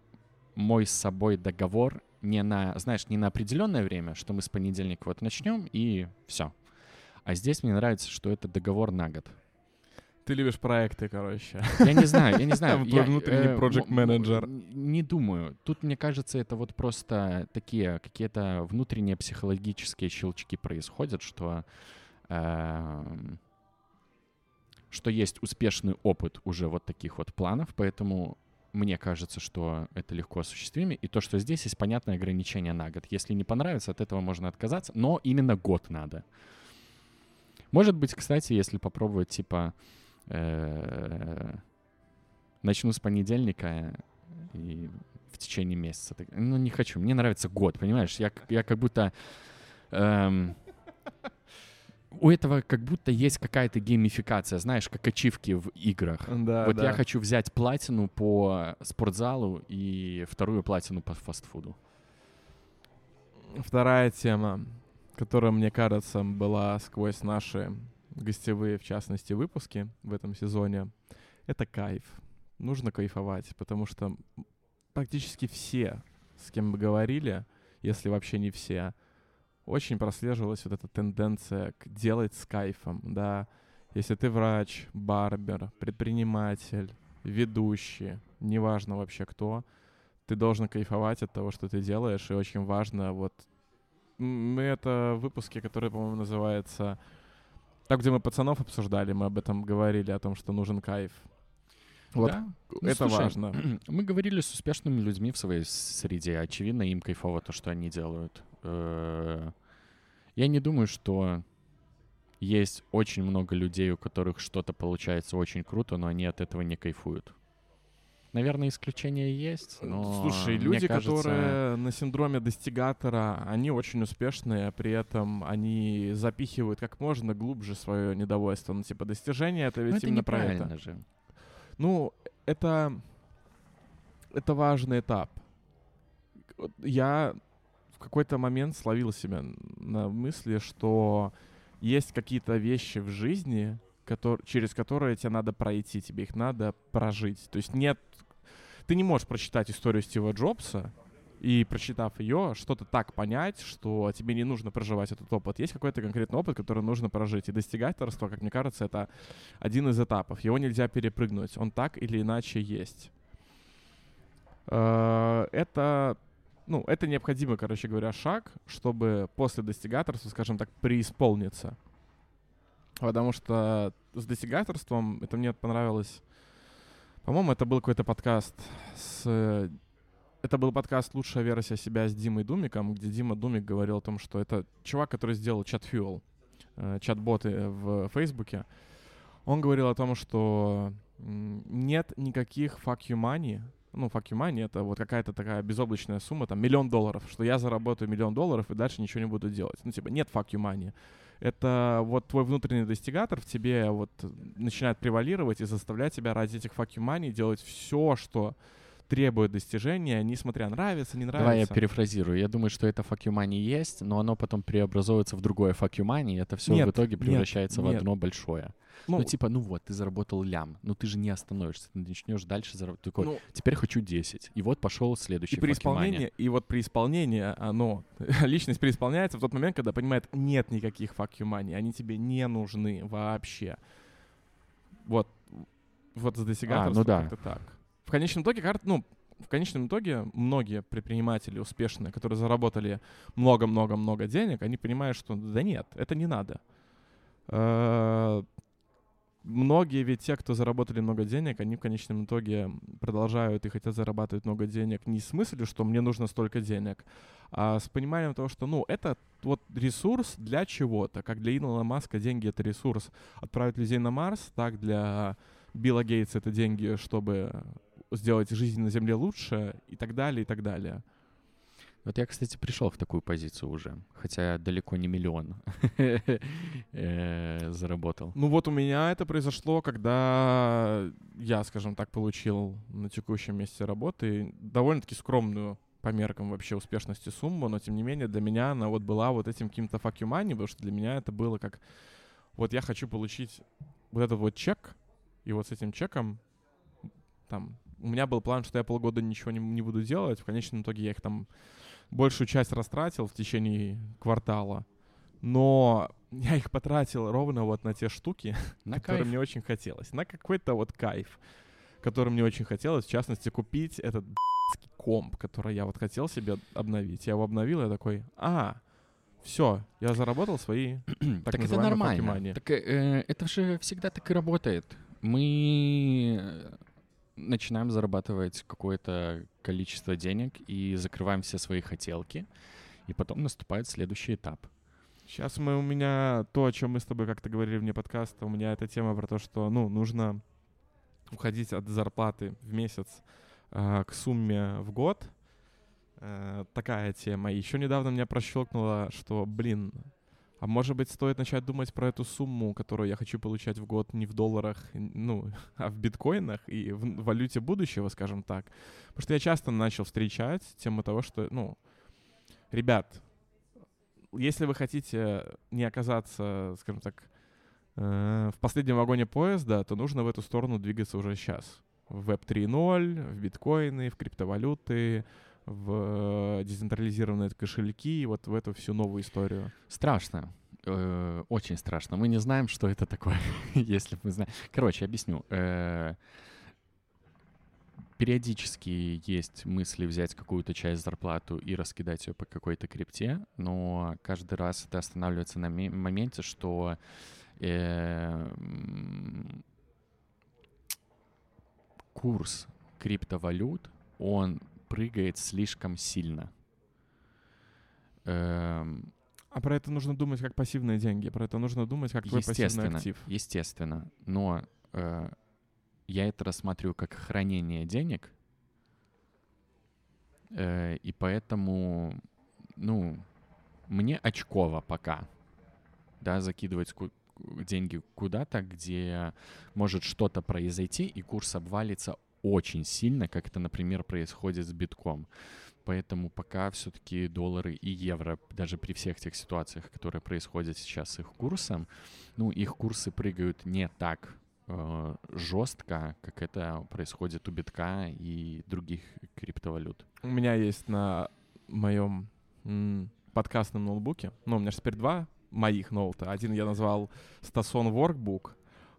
мой с собой договор не на, знаешь, не на определенное время, что мы с понедельника вот начнем и все. А здесь мне нравится, что это договор на год. Ты любишь проекты, короче. Я не знаю. Твой внутренний проект-менеджер. Не думаю. Тут, мне кажется, это вот просто такие какие-то внутренние психологические щелчки происходят, что есть успешный опыт уже вот таких вот планов, поэтому мне кажется, что это легко осуществимо. И то, что здесь есть понятное ограничение на год. Если не понравится, от этого можно отказаться, но именно год надо. Может быть, кстати, если попробовать, типа, начну с понедельника и в течение месяца. Ну, не хочу, мне нравится год, понимаешь? Я как будто... У этого как будто есть какая-то геймификация, знаешь, как ачивки в играх. Да, вот да. Я хочу взять платину по спортзалу и вторую платину по фастфуду. Вторая тема, которая, мне кажется, была сквозь наши гостевые, в частности, выпуски в этом сезоне, это кайф. Нужно кайфовать, потому что практически все, с кем мы говорили, если вообще не все, очень прослеживалась вот эта тенденция к делать с кайфом, да. Если ты врач, барбер, предприниматель, ведущий, неважно вообще кто, ты должен кайфовать от того, что ты делаешь, и очень важно вот... Мы это в выпуске, который, по-моему, называется... Так, где мы пацанов обсуждали, мы об этом говорили, о том, что нужен кайф. Вот да? Это слушай, важно. Мы говорили с успешными людьми в своей среде. Очевидно, им кайфово то, что они делают. Я не думаю, что есть очень много людей, у которых что-то получается очень круто, но они от этого не кайфуют. Наверное, исключения есть, но... Слушай, люди, кажется... которые на синдроме достигатора, они очень успешные, а при этом они запихивают как можно глубже свое недовольство. Ну, типа, достижение — это ведь именно про это. Неправильно же. Ну, это важный этап. Я в какой-то момент словил себя на мысли, что есть какие-то вещи в жизни... через которые тебе надо пройти, тебе их надо прожить. То есть нет... Ты не можешь прочитать историю Стива Джобса и, прочитав ее, что-то так понять, что тебе не нужно проживать этот опыт. Есть какой-то конкретный опыт, который нужно прожить. И достигаторство, как мне кажется, это один из этапов. Его нельзя перепрыгнуть. Он так или иначе есть. Это необходимый, короче говоря, шаг, чтобы после достигаторства, скажем так, преисполниться. Потому что с достигаторством, это мне понравилось, по-моему, это был какой-то подкаст, это был подкаст «Лучшая версия себя» с Димой Думиком, где Дима Думик говорил о том, что это чувак, который сделал ChatFuel, чат-боты в Фейсбуке. Он говорил о том, что нет никаких «fuck you money». Ну, «fuck you money» — это вот какая-то такая безоблачная сумма, там, $1 000 000, что я заработаю $1 000 000 и дальше ничего не буду делать. Ну, типа, нет «fuck you money». Это вот твой внутренний достигатор в тебе вот начинает превалировать и заставлять тебя ради этих fuck you money делать все, что требует достижения, несмотря нравится, не нравится. Давай я перефразирую. Я думаю, что это fuck you money есть, но оно потом преобразовывается в другое fuck you money, и это все в итоге превращается в одно большое. Ну, типа, ну вот, ты заработал лям, но ты же не остановишься, ты начнешь дальше заработать. Такой, теперь хочу 10, и вот пошел следующий fuck you money. И вот при исполнении оно, личность преисполняется в тот момент, когда понимает, нет никаких fuck you money, они тебе не нужны вообще. Вот за достигаторство как-то так. В конечном итоге многие предприниматели успешные, которые заработали много-много-много денег, они понимают, что да нет, это не надо. Многие ведь те, кто заработали много денег, они в конечном итоге продолжают и хотят зарабатывать много денег не с мыслью, что мне нужно столько денег, а с пониманием того, что это вот ресурс для чего-то. Как для Илона Маска деньги — это ресурс отправить людей на Марс, так для Билла Гейтса это деньги, чтобы сделать жизнь на Земле лучше и так далее, и так далее. Вот я, кстати, пришел в такую позицию уже, хотя далеко не миллион заработал. Ну вот у меня это произошло, когда я, скажем так, получил на текущем месте работы довольно-таки скромную по меркам вообще успешности сумму, но тем не менее для меня она вот была вот этим каким-то fuck you money, потому что для меня это было как вот я хочу получить вот этот вот чек, и вот с этим чеком там... У меня был план, что я полгода ничего не буду делать. В конечном итоге я их там большую часть растратил в течение квартала. Но я их потратил ровно вот на те штуки, на которые мне очень хотелось. На какой-то вот кайф, который мне очень хотелось. В частности, купить этот б***ский комп, который я вот хотел себе обновить. Я его обновил, и я такой, все, я заработал свои так называемые покемоны. Так это же всегда так и работает. Мы... начинаем зарабатывать какое-то количество денег и закрываем все свои хотелки, и потом наступает следующий этап. Сейчас у меня то, о чем мы с тобой как-то говорили вне подкаста, у меня эта тема про то, что нужно уходить от зарплаты в месяц к сумме в год. Такая тема. Еще недавно меня прощелкнуло, что, а может быть, стоит начать думать про эту сумму, которую я хочу получать в год не в долларах, а в биткоинах и в валюте будущего, скажем так. Потому что я часто начал встречать тему того, что, ребят, если вы хотите не оказаться, скажем так, в последнем вагоне поезда, то нужно в эту сторону двигаться уже сейчас. В Web 3.0, в биткоины, в криптовалюты, в децентрализированные кошельки и вот в эту всю новую историю. Страшно. Очень страшно. Мы не знаем, что это такое, если бы мы знаем. Короче, объясню. Периодически есть мысли взять какую-то часть зарплату и раскидать ее по какой-то крипте, но каждый раз это останавливается на моменте, что курс криптовалют, он прыгает слишком сильно. А про это нужно думать как пассивные деньги, про это нужно думать как твой пассивный актив. Естественно, но я это рассматриваю как хранение денег, и поэтому, мне очково пока, закидывать деньги куда-то, где может что-то произойти, и курс обвалится очень сильно, как это, например, происходит с битком. Поэтому пока все-таки доллары и евро, даже при всех тех ситуациях, которые происходят сейчас с их курсом, их курсы прыгают не так жестко, как это происходит у битка и других криптовалют. У меня есть на моем подкастном ноутбуке, у меня же теперь два моих ноута. Один я назвал Stason Workbook,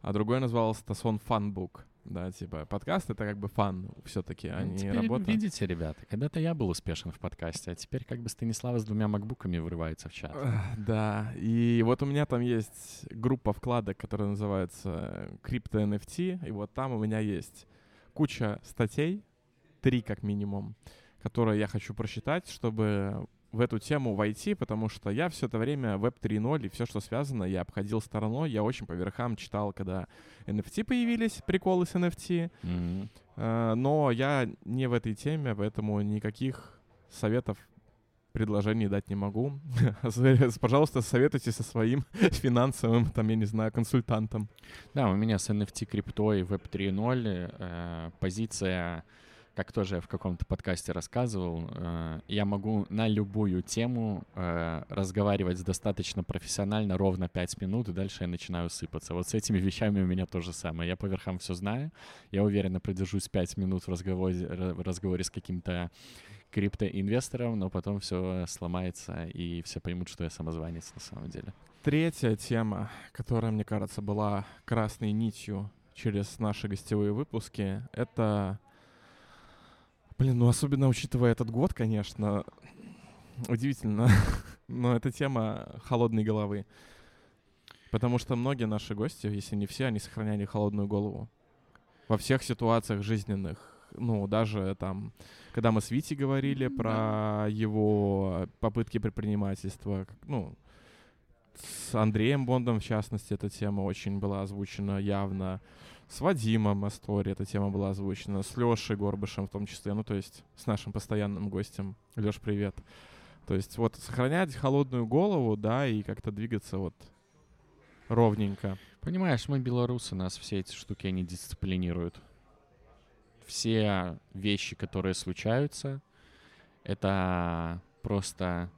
а другой я назвал Stason Funbook. Да, подкаст — это как бы фан все-таки, а не работа. Видите, ребята, когда-то я был успешен в подкасте, а теперь как бы Станислава с двумя макбуками вырывается в чат. Да, и вот у меня там есть группа вкладок, которая называется «Крипто-NFT», и вот там у меня есть куча статей, 3 как минимум, которые я хочу прочитать, чтобы в эту тему войти, потому что я все это время Web 3.0 и все, что связано, я обходил стороной. Я очень по верхам читал, когда NFT появились, приколы с NFT. Но я не в этой теме, поэтому никаких советов, предложений дать не могу. Пожалуйста, советуйте со своим финансовым, консультантом. Да, у меня с NFT, крипто и Web 3.0 позиция... Как тоже я в каком-то подкасте рассказывал, я могу на любую тему разговаривать достаточно профессионально, ровно 5 минут, и дальше я начинаю сыпаться. Вот с этими вещами у меня то же самое. Я по верхам все знаю, я уверенно продержусь 5 минут в разговоре с каким-то криптоинвестором, но потом все сломается, и все поймут, что я самозванец на самом деле. Третья тема, которая, мне кажется, была красной нитью через наши гостевые выпуски, это... особенно учитывая этот год, конечно, удивительно, но это тема холодной головы. Потому что многие наши гости, если не все, они сохраняли холодную голову во всех ситуациях жизненных. Даже там, когда мы с Витей говорили про его попытки предпринимательства, с Андреем Бондом, в частности, эта тема очень была озвучена явно. С Вадимом Астори эта тема была озвучена, с Лешей Горбышем в том числе, ну, то есть с нашим постоянным гостем. Леш, привет. То есть вот сохранять холодную голову, да, и как-то двигаться вот ровненько. Понимаешь, мы белорусы, нас все эти штуки, они дисциплинируют. Все вещи, которые случаются, это просто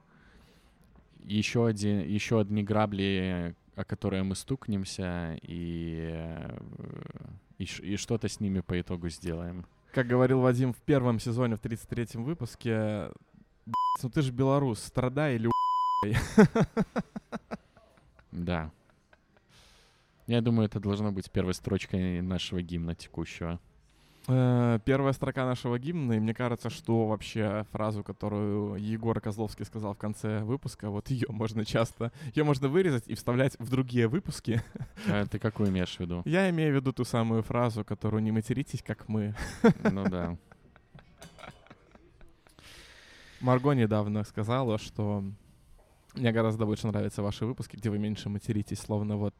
еще одни грабли, о которые мы стукнемся, и что-то с ними по итогу сделаем. Как говорил Вадим в первом сезоне, в 33-м выпуске, ну ты же белорус, страдай или у***й. Да. Я думаю, это должно быть первой строчкой нашего гимна текущего. Первая строка нашего гимна, и мне кажется, что вообще фразу, которую Егор Козловский сказал в конце выпуска, вот ее можно вырезать и вставлять в другие выпуски. А ты какую имеешь в виду? Я имею в виду ту самую фразу, которую «не материтесь, как мы». Ну да. Марго недавно сказала, что мне гораздо больше нравятся ваши выпуски, где вы меньше материтесь, словно вот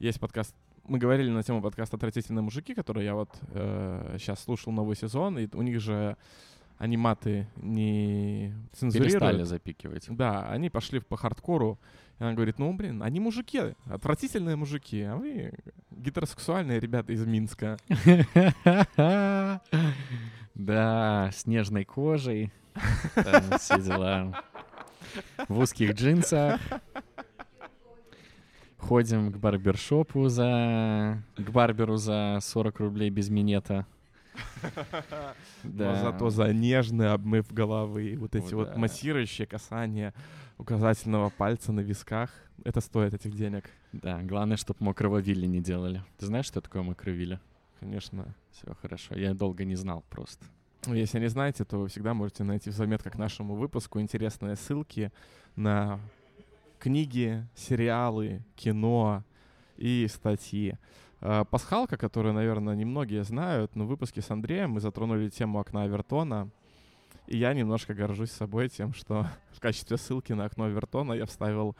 есть подкаст. Мы говорили на тему подкаста «Отвратительные мужики», который я вот сейчас слушал новый сезон, и у них же они маты не цензурируют. Перестали запикивать. Да, они пошли по хардкору, и она говорит, ну, блин, они мужики, отвратительные мужики, а вы гетеросексуальные ребята из Минска. Да, с нежной кожей, все дела, в узких джинсах. Ходим к барбершопу к барберу за 40 рублей без минета. Да. Но зато за нежный обмыв головы. Вот эти вот массирующие касания указательного пальца на висках. Это стоит этих денег. Да, главное, чтобы мокровили не делали. Ты знаешь, что такое мокровили? Конечно. Все хорошо. Я долго не знал просто. Если не знаете, то вы всегда можете найти в заметках к нашему выпуску интересные ссылки на книги, сериалы, кино и статьи. Пасхалка, которую, наверное, немногие знают, но в выпуске с Андреем мы затронули тему окна Овертона. И я немножко горжусь собой тем, что в качестве ссылки на окно Овертона я вставил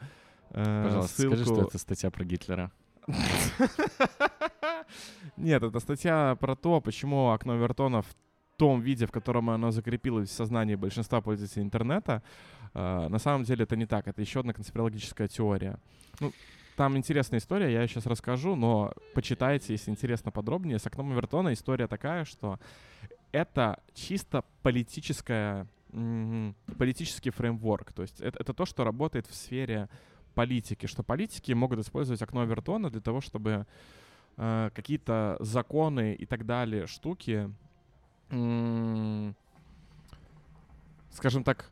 ссылку... Пожалуйста, скажи, что это статья про Гитлера. Нет, это статья про то, почему окно Овертона в том виде, в котором оно закрепилось в сознании большинства пользователей интернета, на самом деле это не так, это еще одна конспирологическая теория. Ну, там интересная история, я ее сейчас расскажу, но почитайте, если интересно, подробнее. С окном Овертона история такая, что это чисто политический фреймворк, то есть это то, что работает в сфере политики, что политики могут использовать окно Овертона для того, чтобы какие-то законы и так далее штуки, скажем так,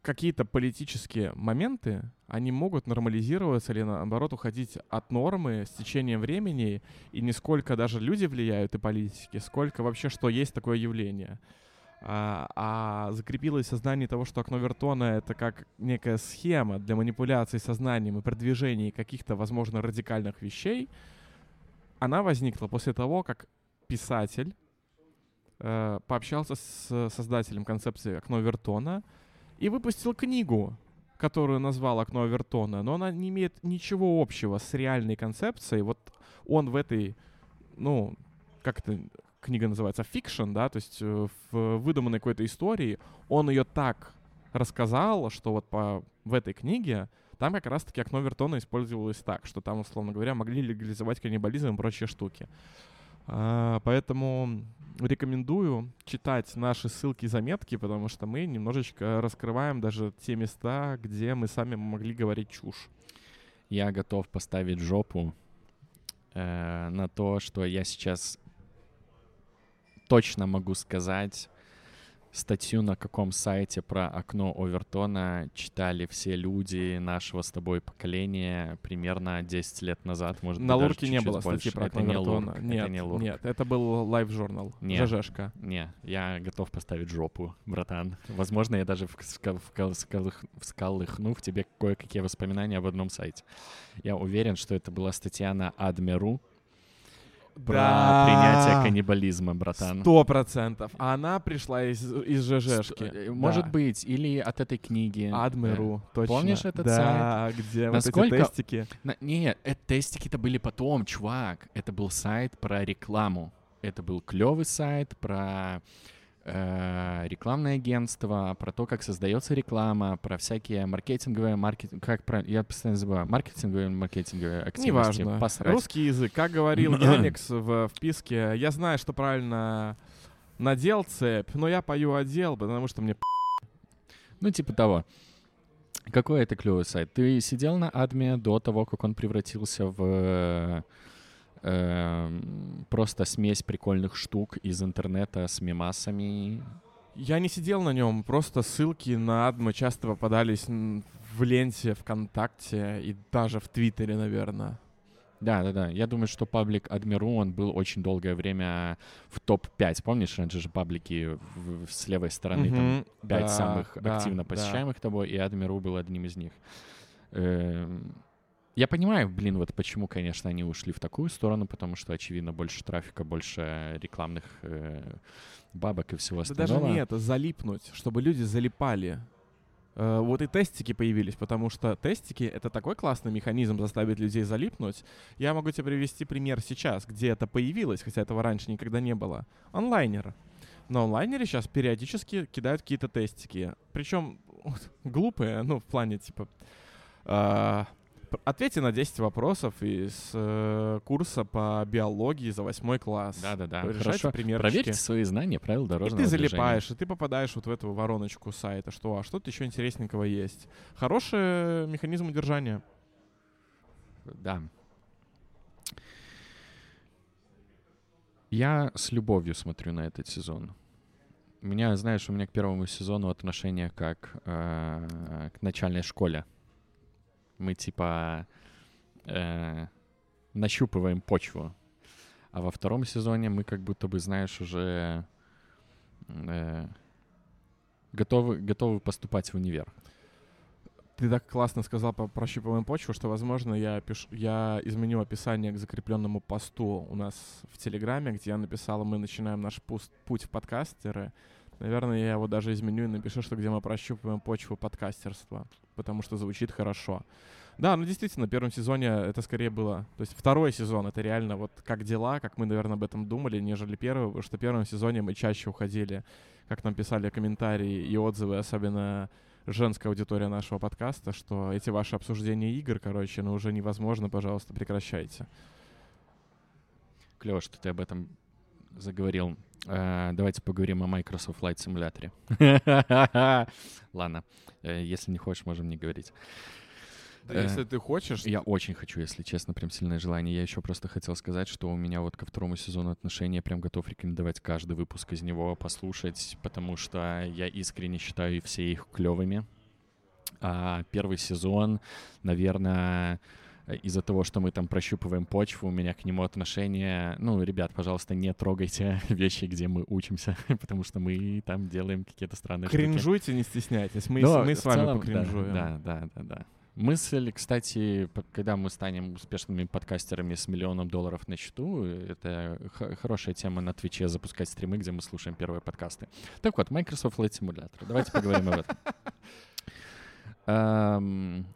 какие-то политические моменты, они могут нормализироваться или, наоборот, уходить от нормы с течением времени, и не сколько даже люди влияют и политики, сколько вообще, что есть такое явление. А закрепилось сознание того, что окно Овертона — это как некая схема для манипуляции сознанием и продвижения каких-то, возможно, радикальных вещей, она возникла после того, как писатель пообщался с создателем концепции окна Овертона, и выпустил книгу, которую назвал «Окно Овертона», но она не имеет ничего общего с реальной концепцией. Вот он в этой, ну, как это книга называется, фикшн, да, то есть в выдуманной какой-то истории, он ее так рассказал, что вот в этой книге там как раз-таки «Окно Овертона» использовалось так, что там, условно говоря, могли легализовать каннибализм и прочие штуки. Поэтому рекомендую читать наши ссылки и заметки, потому что мы немножечко раскрываем даже те места, где мы сами могли говорить чушь. Я готов поставить жопу на то, что я сейчас точно могу сказать статью, на каком сайте про окно Овертона читали все люди нашего с тобой поколения примерно 10 лет назад, может быть, даже чуть-чуть больше. На Лурке не было статьи про окно Овертона. Нет, это был лайв-журнал, ЖЖшка. Нет, я готов поставить жопу, братан. Возможно, я даже всколыхну в тебе кое-какие воспоминания об одном сайте. Я уверен, что это была статья на Adme.ru, про принятие каннибализма, братан. 100%. Она пришла из ЖЖшки. Может быть, или от этой книги. Адмиру, точно. Помнишь этот сайт? Да, где вот эти тестики. Нет, тестики-то были потом, чувак. Это был сайт про рекламу. Это был клевый сайт про рекламное агентство, про то, как создается реклама, про всякие маркетинговые, я постоянно забываю, маркетинговые активности. Неважно. Посрать. Русский язык. Как говорил Яндекс в вписке, я знаю, что правильно надел цепь, но я пою одел, потому что мне Ну, типа того. Какой это клевый сайт? Ты сидел на адме до того, как он превратился в... просто смесь прикольных штук из интернета с мемасами. Я не сидел на нем, просто ссылки на адмы часто попадались в ленте ВКонтакте и даже в Твиттере, наверное. Да. Я думаю, что паблик Адмиру, он был очень долгое время в топ-5. Помнишь, раньше же паблики с левой стороны, там 5 самых активно посещаемых тобой, и Адмиру был одним из них. Я понимаю, вот почему, конечно, они ушли в такую сторону, потому что, очевидно, больше трафика, больше рекламных бабок и всего остального. Да даже не это, залипнуть, чтобы люди залипали. Вот и тестики появились, потому что тестики — это такой классный механизм заставить людей залипнуть. Я могу тебе привести пример сейчас, где это появилось, хотя этого раньше никогда не было. Онлайнер. На онлайнере сейчас периодически кидают какие-то тестики. Причем глупые, в плане, ответьте на 10 вопросов из курса по биологии за 8 класс. Да. Решайте примерчики. Проверьте свои знания правил дорожного движения. И ты залипаешь, и ты попадаешь вот в эту вороночку сайта, что что-то еще интересненького есть. Хороший механизм удержания. Да. Я с любовью смотрю на этот сезон. У меня к первому сезону отношение как к начальной школе. Мы нащупываем почву. А во втором сезоне мы как будто бы, уже готовы поступать в универ. Ты так классно сказал про «прощупываем почву», что, возможно, я изменю описание к закрепленному посту у нас в Телеграме, где я написал «Мы начинаем наш путь в подкастеры». Наверное, я его даже изменю и напишу, что где мы прощупываем почву подкастерства, потому что звучит хорошо. Да, действительно, в первом сезоне это скорее было... То есть второй сезон — это реально как дела, как мы, наверное, об этом думали, нежели первый, потому что в первом сезоне мы чаще уходили, как нам писали комментарии и отзывы, особенно женская аудитория нашего подкаста, что эти ваши обсуждения игр, уже невозможно, пожалуйста, прекращайте. Клево, что ты об этом заговорил. Давайте поговорим о Microsoft Flight Simulator. Ладно, если не хочешь, можем не говорить. Да, если ты хочешь... Я очень хочу, если честно, прям сильное желание. Я еще просто хотел сказать, что у меня ко второму сезону отношения, прям готов рекомендовать каждый выпуск из него послушать, потому что я искренне считаю все их клевыми. Первый сезон, наверное... Из-за того, что мы там прощупываем почву, у меня к нему отношение... Ребят, пожалуйста, не трогайте вещи, где мы учимся, потому что мы там делаем какие-то странные штуки. Кринжуйте, не стесняйтесь. Мы с вами покринжуем. Да. Мысль, кстати, когда мы станем успешными подкастерами с $1 миллион на счету, это хорошая тема на Твиче запускать стримы, где мы слушаем первые подкасты. Так вот, Microsoft Flight Simulator. Давайте поговорим об этом.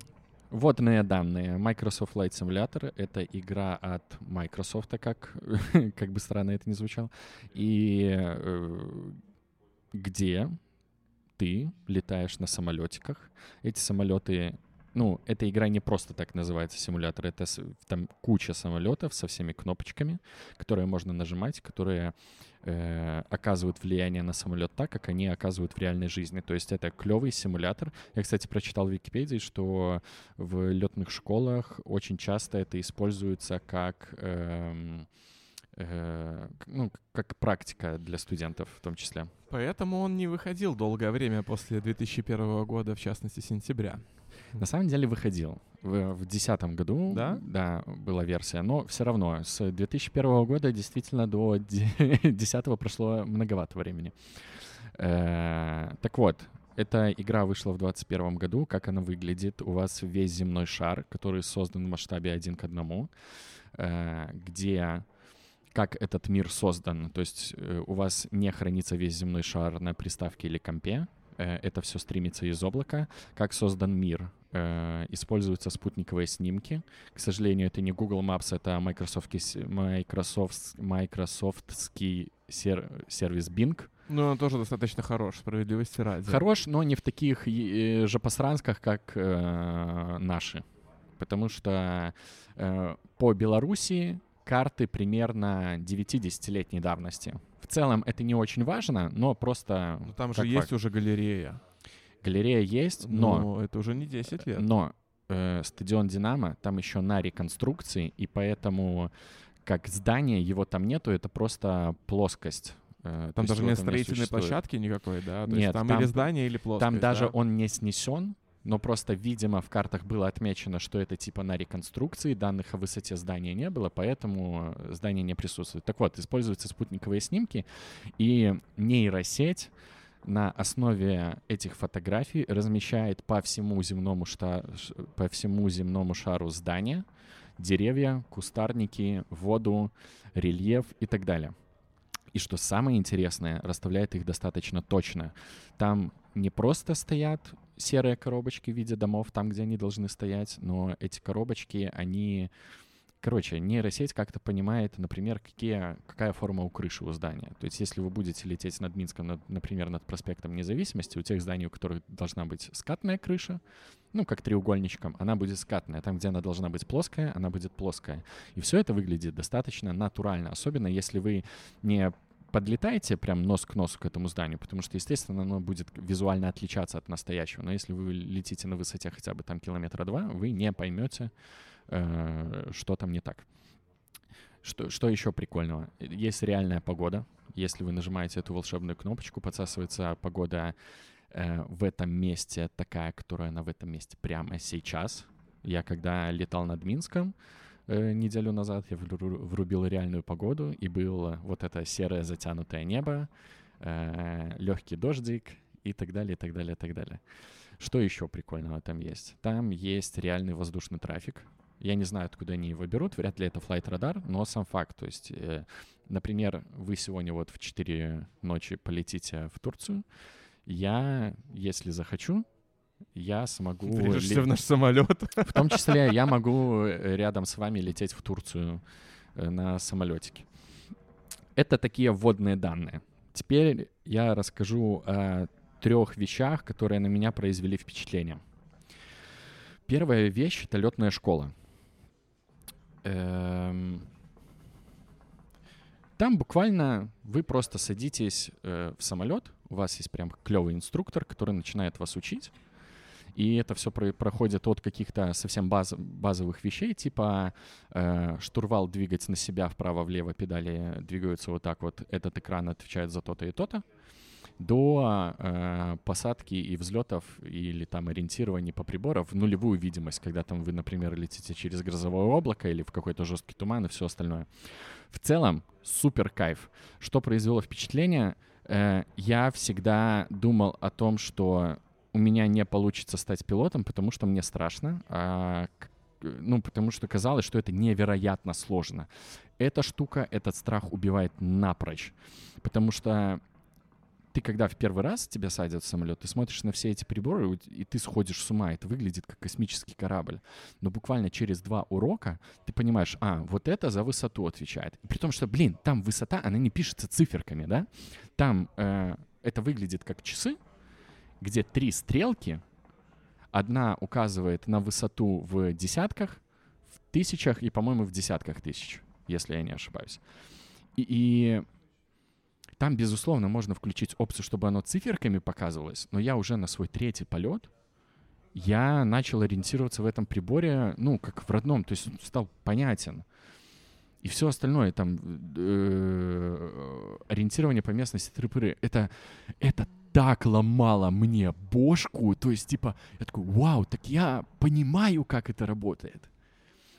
Вот мои данные. Microsoft Flight Simulator — это игра от Microsoft, как бы странно это ни звучало, и где ты летаешь на самолетиках. Эти самолеты... эта игра не просто так называется симулятор. Это там куча самолетов со всеми кнопочками, которые можно нажимать, которые оказывают влияние на самолет так, как они оказывают в реальной жизни. То есть это клевый симулятор. Я, кстати, прочитал в Википедии, что в летных школах очень часто это используется как практика для студентов в том числе. Поэтому он не выходил долгое время после 2001 года, в частности, сентября. На самом деле выходил. В 2010 году была версия, но все равно с 2001 года действительно до 2010 прошло многовато времени. Так вот, эта игра вышла в 2021 году. Как она выглядит? У вас весь земной шар, который создан в масштабе 1:1, где... как этот мир создан. То есть у вас не хранится весь земной шар на приставке или компе. Это все стримится из облака. Как создан мир? Используются спутниковые снимки. К сожалению, это не Google Maps, это Microsoft-ский сервис Bing. Ну, он тоже достаточно хорош, справедливости ради. Хорош, но не в таких же посрансках, как наши. Потому что по Белоруссии карты примерно 9-10-летней давности. В целом это не очень важно, но просто... Но там же есть уже галерея. Галерея есть, но... Ну, это уже не 10 лет. Но стадион «Динамо» там еще на реконструкции, и поэтому как здание его там нету, это просто плоскость. Там даже нет строительной площадки никакой, да? То нет, есть там или здание, или плоскость. Там даже он не снесен, но просто, видимо, в картах было отмечено, что это типа на реконструкции, данных о высоте здания не было, поэтому здание не присутствует. Так вот, используются спутниковые снимки, и нейросеть на основе этих фотографий размещает по всему земному шару здания, деревья, кустарники, воду, рельеф и так далее. И что самое интересное, расставляет их достаточно точно. Там не просто стоят серые коробочки в виде домов, там, где они должны стоять, но эти коробочки, они... Короче, нейросеть как-то понимает, например, какая форма у крыши у здания. То есть если вы будете лететь над Минском, например, над проспектом Независимости, у тех зданий, у которых должна быть скатная крыша, ну, как треугольничком, она будет скатная. Там, где она должна быть плоская, она будет плоская. И все это выглядит достаточно натурально, особенно если вы не подлетаете прям нос к носу к этому зданию, потому что, естественно, оно будет визуально отличаться от настоящего. Но если вы летите на высоте хотя бы там 1-2 километра, вы не поймете, что там не так. Что еще прикольного? Есть реальная погода. Если вы нажимаете эту волшебную кнопочку, подсасывается погода в этом месте, такая, которая она в этом месте прямо сейчас. Я когда летал над Минском неделю назад, я врубил реальную погоду, и было вот это серое затянутое небо, легкий дождик и так далее, и так далее, и так далее. Что еще прикольного там есть? Там есть реальный воздушный трафик. Я не знаю, откуда они его берут, вряд ли это флайт-радар, но сам факт. То есть, например, вы сегодня вот в 4 ночи полетите в Турцию. Я, если захочу, я смогу... Прижишься в наш самолет. В том числе я могу рядом с вами лететь в Турцию на самолетике. Это такие вводные данные. Теперь я расскажу о 3 вещах, которые на меня произвели впечатление. Первая вещь — это летная школа. Там буквально вы просто садитесь в самолет, у вас есть прям клевый инструктор, который начинает вас учить, и это все проходит от каких-то совсем базовых вещей, типа штурвал двигать на себя вправо-влево, педали двигаются вот так вот, этот экран отвечает за то-то и то-то, до посадки и взлетов или там ориентирования по приборам в нулевую видимость, когда там вы, например, летите через грозовое облако или в какой-то жесткий туман и все остальное. В целом супер кайф. Что произвело впечатление? Я всегда думал о том, что у меня не получится стать пилотом, потому что мне страшно. Ну, потому что казалось, что это невероятно сложно. Эта штука, этот страх убивает напрочь. Потому что ты, когда в первый раз тебя садят в самолет, ты смотришь на все эти приборы, и ты сходишь с ума. Это выглядит как космический корабль. Но буквально через 2 урока ты понимаешь, вот это за высоту отвечает. При том, что, там высота, она не пишется циферками, да? Там это выглядит как часы, где 3 стрелки. Одна указывает на высоту в десятках, в тысячах и, по-моему, в десятках тысяч, если я не ошибаюсь. И там, безусловно, можно включить опцию, чтобы оно циферками показывалось, но я уже на свой 3-й полет, я начал ориентироваться в этом приборе, как в родном, то есть он стал понятен. И все остальное, там, ориентирование по местности, тры-пыры, это так ломало мне бошку, то есть, я такой, вау, так я понимаю, как это работает.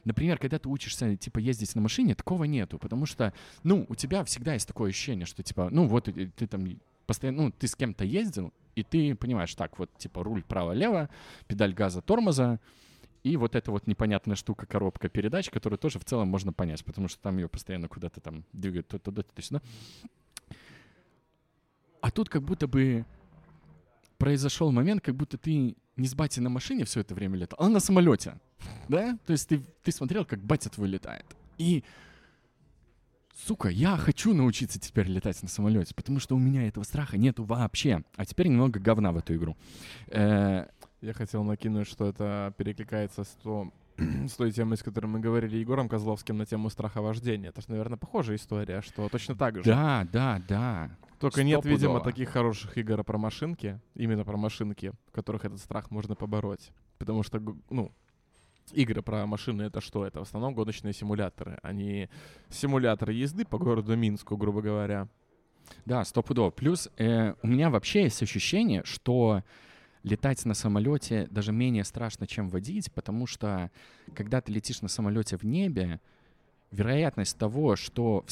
Например, когда ты учишься, ездить на машине, такого нету, потому что, у тебя всегда есть такое ощущение, что, вот ты там постоянно, ты с кем-то ездил, и ты понимаешь, так, вот, руль право-лево, педаль газа-тормоза, И вот эта вот непонятная штука, коробка передач, которую тоже в целом можно понять, потому что там ее постоянно куда-то там двигают туда-сюда. А тут как будто бы произошел момент, как будто ты не с батей на машине все это время летал, а на самолете, да? То есть ты смотрел, как батя твой летает. И, сука, я хочу научиться теперь летать на самолете, потому что у меня этого страха нету вообще. А теперь немного говна в эту игру. Я хотел накинуть, что это перекликается с той темой, с которой мы говорили Егором Козловским на тему страха вождения. Это же, наверное, похожая история, что точно так же. Да. Только нет, видимо, таких хороших игр про машинки, именно про машинки, в которых этот страх можно побороть. Потому что, игры про машины — это что? Это в основном гоночные симуляторы. Они симуляторы езды по городу Минску, грубо говоря. Да, стопудово. Плюс у меня вообще есть ощущение, что летать на самолете даже менее страшно, чем водить, потому что, когда ты летишь на самолете в небе, вероятность того, что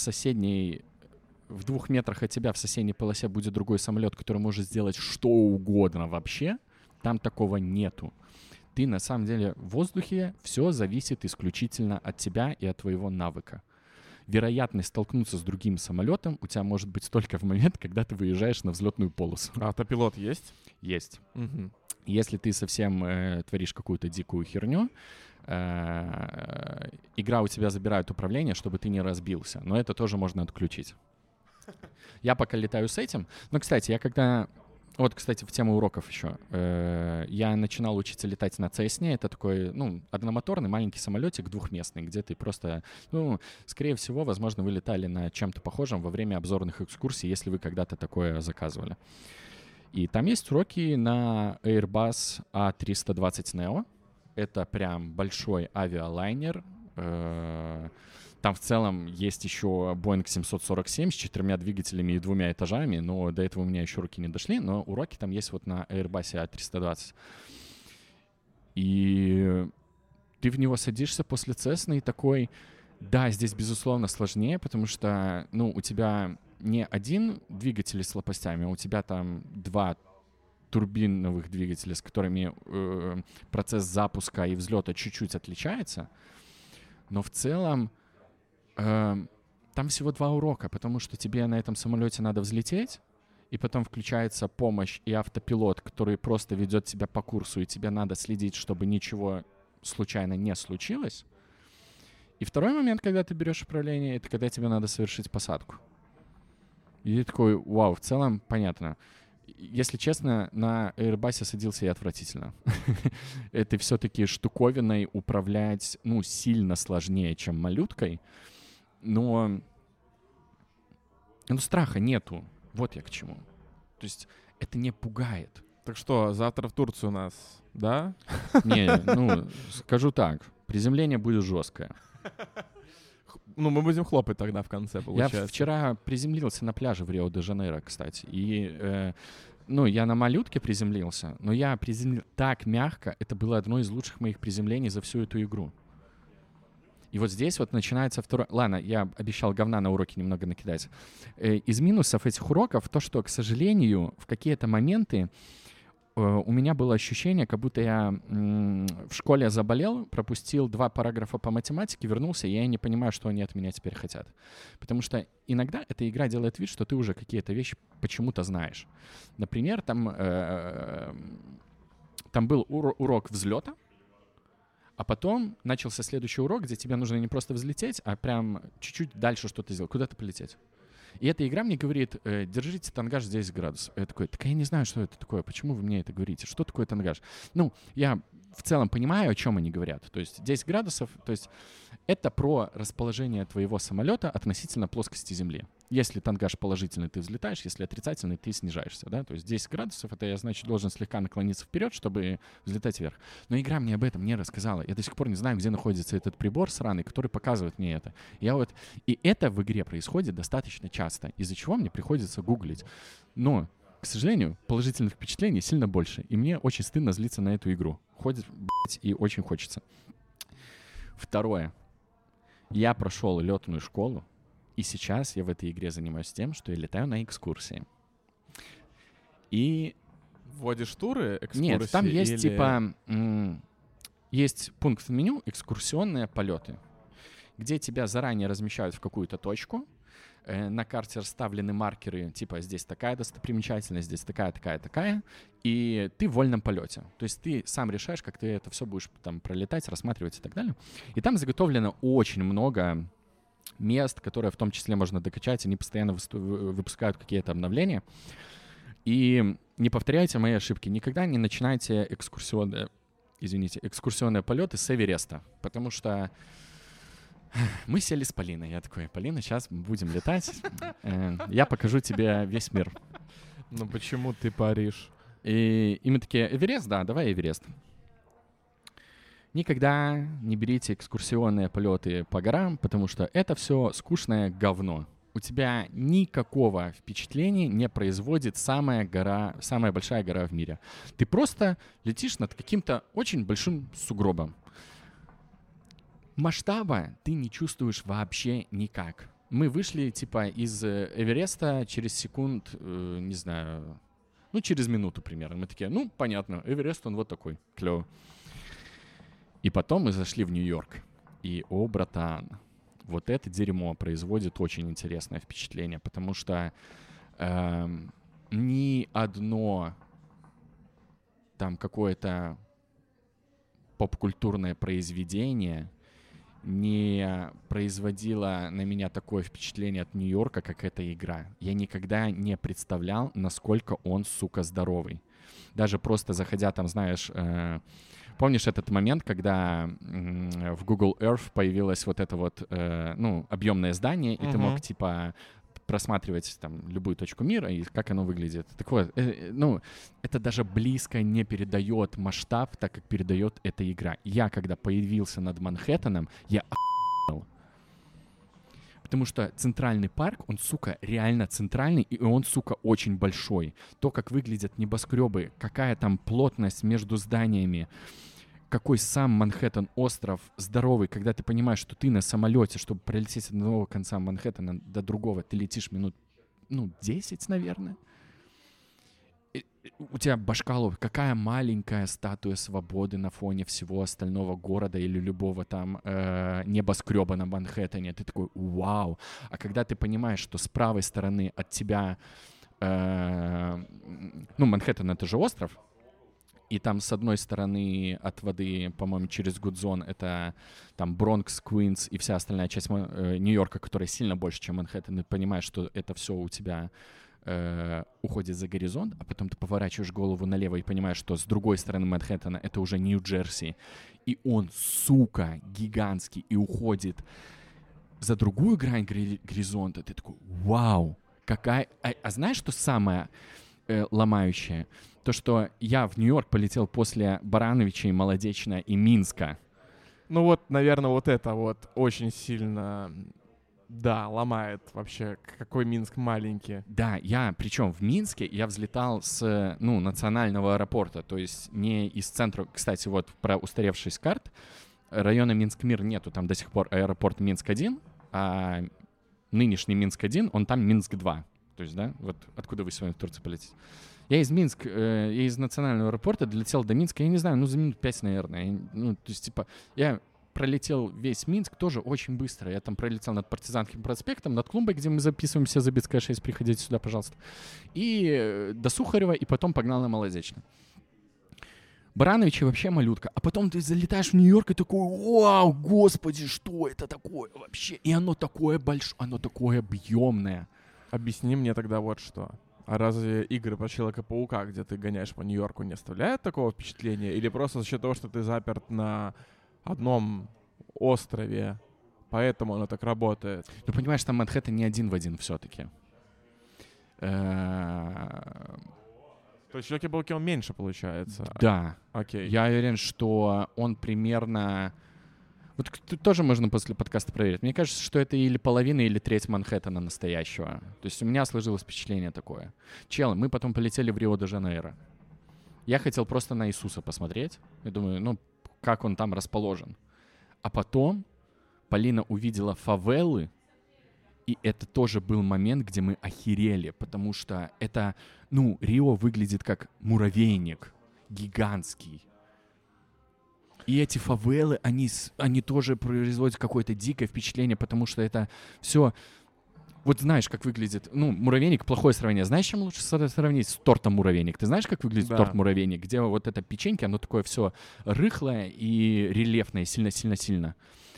в 2 метрах от тебя в соседней полосе будет другой самолет, который может сделать что угодно вообще, там такого нету. Ты на самом деле в воздухе, все зависит исключительно от тебя и от твоего навыка. Вероятность столкнуться с другим самолетом у тебя может быть только в момент, когда ты выезжаешь на взлетную полосу. А автопилот есть? Есть. Угу. Если ты совсем творишь какую-то дикую херню, игра у тебя забирает управление, чтобы ты не разбился. Но это тоже можно отключить. Я пока летаю с этим. Но, кстати, в тему уроков еще. Я начинал учиться летать на Цесне. Это такой, одномоторный маленький самолетик двухместный, где ты просто, скорее всего, возможно, вы летали на чем-то похожем во время обзорных экскурсий, если вы когда-то такое заказывали. И там есть уроки на Airbus A320 Neo. Это прям большой авиалайнер. Там в целом есть еще Boeing 747 с 4 двигателями и 2 этажами, но до этого у меня еще руки не дошли, но уроки там есть вот на Airbus A320. И ты в него садишься после Cessna и такой, да, здесь, безусловно, сложнее, потому что, у тебя не один двигатель с лопастями, а у тебя там 2 турбиновых двигателя, с которыми процесс запуска и взлета чуть-чуть отличается, но в целом там всего 2 урока, потому что тебе на этом самолете надо взлететь, и потом включается помощь и автопилот, который просто ведет тебя по курсу, и тебе надо следить, чтобы ничего случайно не случилось. И второй момент, когда ты берешь управление, это когда тебе надо совершить посадку. И такой, вау, в целом понятно. Если честно, на Airbus садился я отвратительно. Это все-таки штуковиной управлять, сильно сложнее, чем малюткой. Но страха нету. Вот я к чему. То есть это не пугает. Так что, завтра в Турцию у нас, да? Не, скажу так. Приземление будет жесткое. Мы будем хлопать тогда в конце, получается. Я вчера приземлился на пляже в Рио-де-Жанейро, кстати. И, я на малютке приземлился, но я приземлился так мягко. Это было одно из лучших моих приземлений за всю эту игру. И вот здесь вот начинается второй... Ладно, я обещал говна на уроке немного накидать. Из минусов этих уроков то, что, к сожалению, в какие-то моменты у меня было ощущение, как будто я в школе заболел, пропустил 2 параграфа по математике, вернулся, и я не понимаю, что они от меня теперь хотят. Потому что иногда эта игра делает вид, что ты уже какие-то вещи почему-то знаешь. Например, там был урок взлета, а потом начался следующий урок, где тебе нужно не просто взлететь, а прям чуть-чуть дальше что-то сделать, куда-то полететь. И эта игра мне говорит, держите тангаж здесь градусов. Я такой, так я не знаю, что это такое, почему вы мне это говорите, что такое тангаж? Я в целом понимаю, о чем они говорят. То есть 10 градусов, то есть это про расположение твоего самолета относительно плоскости Земли. Если тангаж положительный, ты взлетаешь, если отрицательный, ты снижаешься, да? То есть 10 градусов, это я, значит, должен слегка наклониться вперед, чтобы взлетать вверх. Но игра мне об этом не рассказала. Я до сих пор не знаю, где находится этот прибор сраный, который показывает мне это. И это в игре происходит достаточно часто, из-за чего мне приходится гуглить. Но, к сожалению, положительных впечатлений сильно больше. И мне очень стыдно злиться на эту игру. Ходит, и очень хочется. Второе. Я прошел летную школу. И сейчас я в этой игре занимаюсь тем, что я летаю на экскурсии. И... Вводишь туры, экскурсии? Нет, там есть или... Есть пункт в меню «Экскурсионные полеты», где тебя заранее размещают в какую-то точку. На карте расставлены маркеры, типа здесь такая достопримечательность, здесь такая, такая, такая. И ты в вольном полете. То есть ты сам решаешь, как ты это все будешь там пролетать, рассматривать и так далее. И там заготовлено очень много мест, которые в том числе можно докачать. Они постоянно выпускают какие-то обновления. И не повторяйте мои ошибки. Никогда не начинайте экскурсионные полеты с Эвереста, потому что мы сели с Полиной. Я такой: Полина, сейчас будем летать. Я покажу тебе весь мир. Ну почему ты Париж? И мы такие: Эверест, да, давай Эверест. Никогда не берите экскурсионные полеты по горам, потому что это все скучное говно. У тебя никакого впечатления не производит самая большая гора в мире. Ты просто летишь над каким-то очень большим сугробом. Масштаба ты не чувствуешь вообще никак. Мы вышли типа из Эвереста через секунд, не знаю, ну через минуту примерно. Мы такие: ну понятно, Эверест он вот такой, клево. И потом мы зашли в Нью-Йорк. И, о, братан, вот это дерьмо производит очень интересное впечатление, потому что ни одно там какое-то попкультурное произведение не производила на меня такое впечатление от Нью-Йорка, как эта игра. Я никогда не представлял, насколько он, сука, здоровый. Даже просто заходя там, знаешь, помнишь этот момент, когда в Google Earth появилось вот это вот, объемное здание, и ты мог, типа, просматривать там любую точку мира и как оно выглядит. Так вот, это даже близко не передает масштаб, так как передает эта игра. Я, когда появился над Манхэттеном, я охуел. Потому что центральный парк, он, сука, реально центральный, и он, сука, очень большой. То, как выглядят небоскребы, какая там плотность между зданиями, какой сам Манхэттен-остров здоровый, когда ты понимаешь, что ты на самолете, чтобы пролететь от одного конца Манхэттена до другого, ты летишь минут, 10, наверное. И у тебя башка лопнет. Какая маленькая статуя свободы на фоне всего остального города или любого там небоскреба на Манхэттене. Ты такой: вау. А когда ты понимаешь, что с правой стороны от тебя... Манхэттен — это же остров. И там с одной стороны от воды, по-моему, через Гудзон, это там Бронкс, Квинс и вся остальная часть Нью-Йорка, которая сильно больше, чем Манхэттен, и понимаешь, что это все у тебя уходит за горизонт, а потом ты поворачиваешь голову налево и понимаешь, что с другой стороны Манхэттена это уже Нью-Джерси, и он, сука, гигантский, и уходит за другую грань горизонта. Ты такой: вау, какая... А знаешь, что самое ломающее? То, что я в Нью-Йорк полетел после Барановича и Молодечная и Минска. Ну вот, наверное, вот это вот очень сильно, да, ломает вообще, какой Минск маленький. Да, причем в Минске я взлетал с, национального аэропорта, то есть не из центра. Кстати, вот про устаревшись карт, района Минск-Мир нету, там до сих пор аэропорт Минск-1, а нынешний Минск-1, он там Минск-2. То есть, да, вот откуда вы сегодня в Турцию полетите? Я из национального аэропорта долетел до Минска, я не знаю, за минут 5, наверное. Я пролетел весь Минск тоже очень быстро. Я там пролетел над Партизанским проспектом, над клумбой, где мы записываемся, Забитская 6, приходите сюда, пожалуйста. И до Сухарева, и потом погнал на Молодечно. Барановичи вообще малютка. А потом ты залетаешь в Нью-Йорк и такой: вау, господи, что это такое вообще? И оно такое большое, оно такое объемное. Объясни мне тогда вот что. А разве игры про Человека-паука, где ты гоняешь по Нью-Йорку, не оставляют такого впечатления? Или просто за счет того, что ты заперт на одном острове, поэтому оно так работает? Ну, понимаешь, там Манхэттен не один в один все-таки. То есть в Человеке-пауке он меньше получается? Да. Окей. Я уверен, что он примерно... Вот тут тоже можно после подкаста проверить. Мне кажется, что это или половина, или треть Манхэттена настоящего. То есть у меня сложилось впечатление такое. Чел, мы потом полетели в Рио-де-Жанейро. Я хотел просто на Иисуса посмотреть. Я думаю, как он там расположен. А потом Полина увидела фавелы, и это тоже был момент, где мы охерели, потому что это, Рио выглядит как муравейник гигантский. И эти фавелы, они тоже производят какое-то дикое впечатление, потому что это все... Вот знаешь, как выглядит... Ну, муравейник — плохое сравнение. Знаешь, чем лучше сравнить? С тортом муравейник. Ты знаешь, как выглядит торт муравейник? Где вот это печенье, оно такое все рыхлое и рельефное, сильно-сильно-сильно.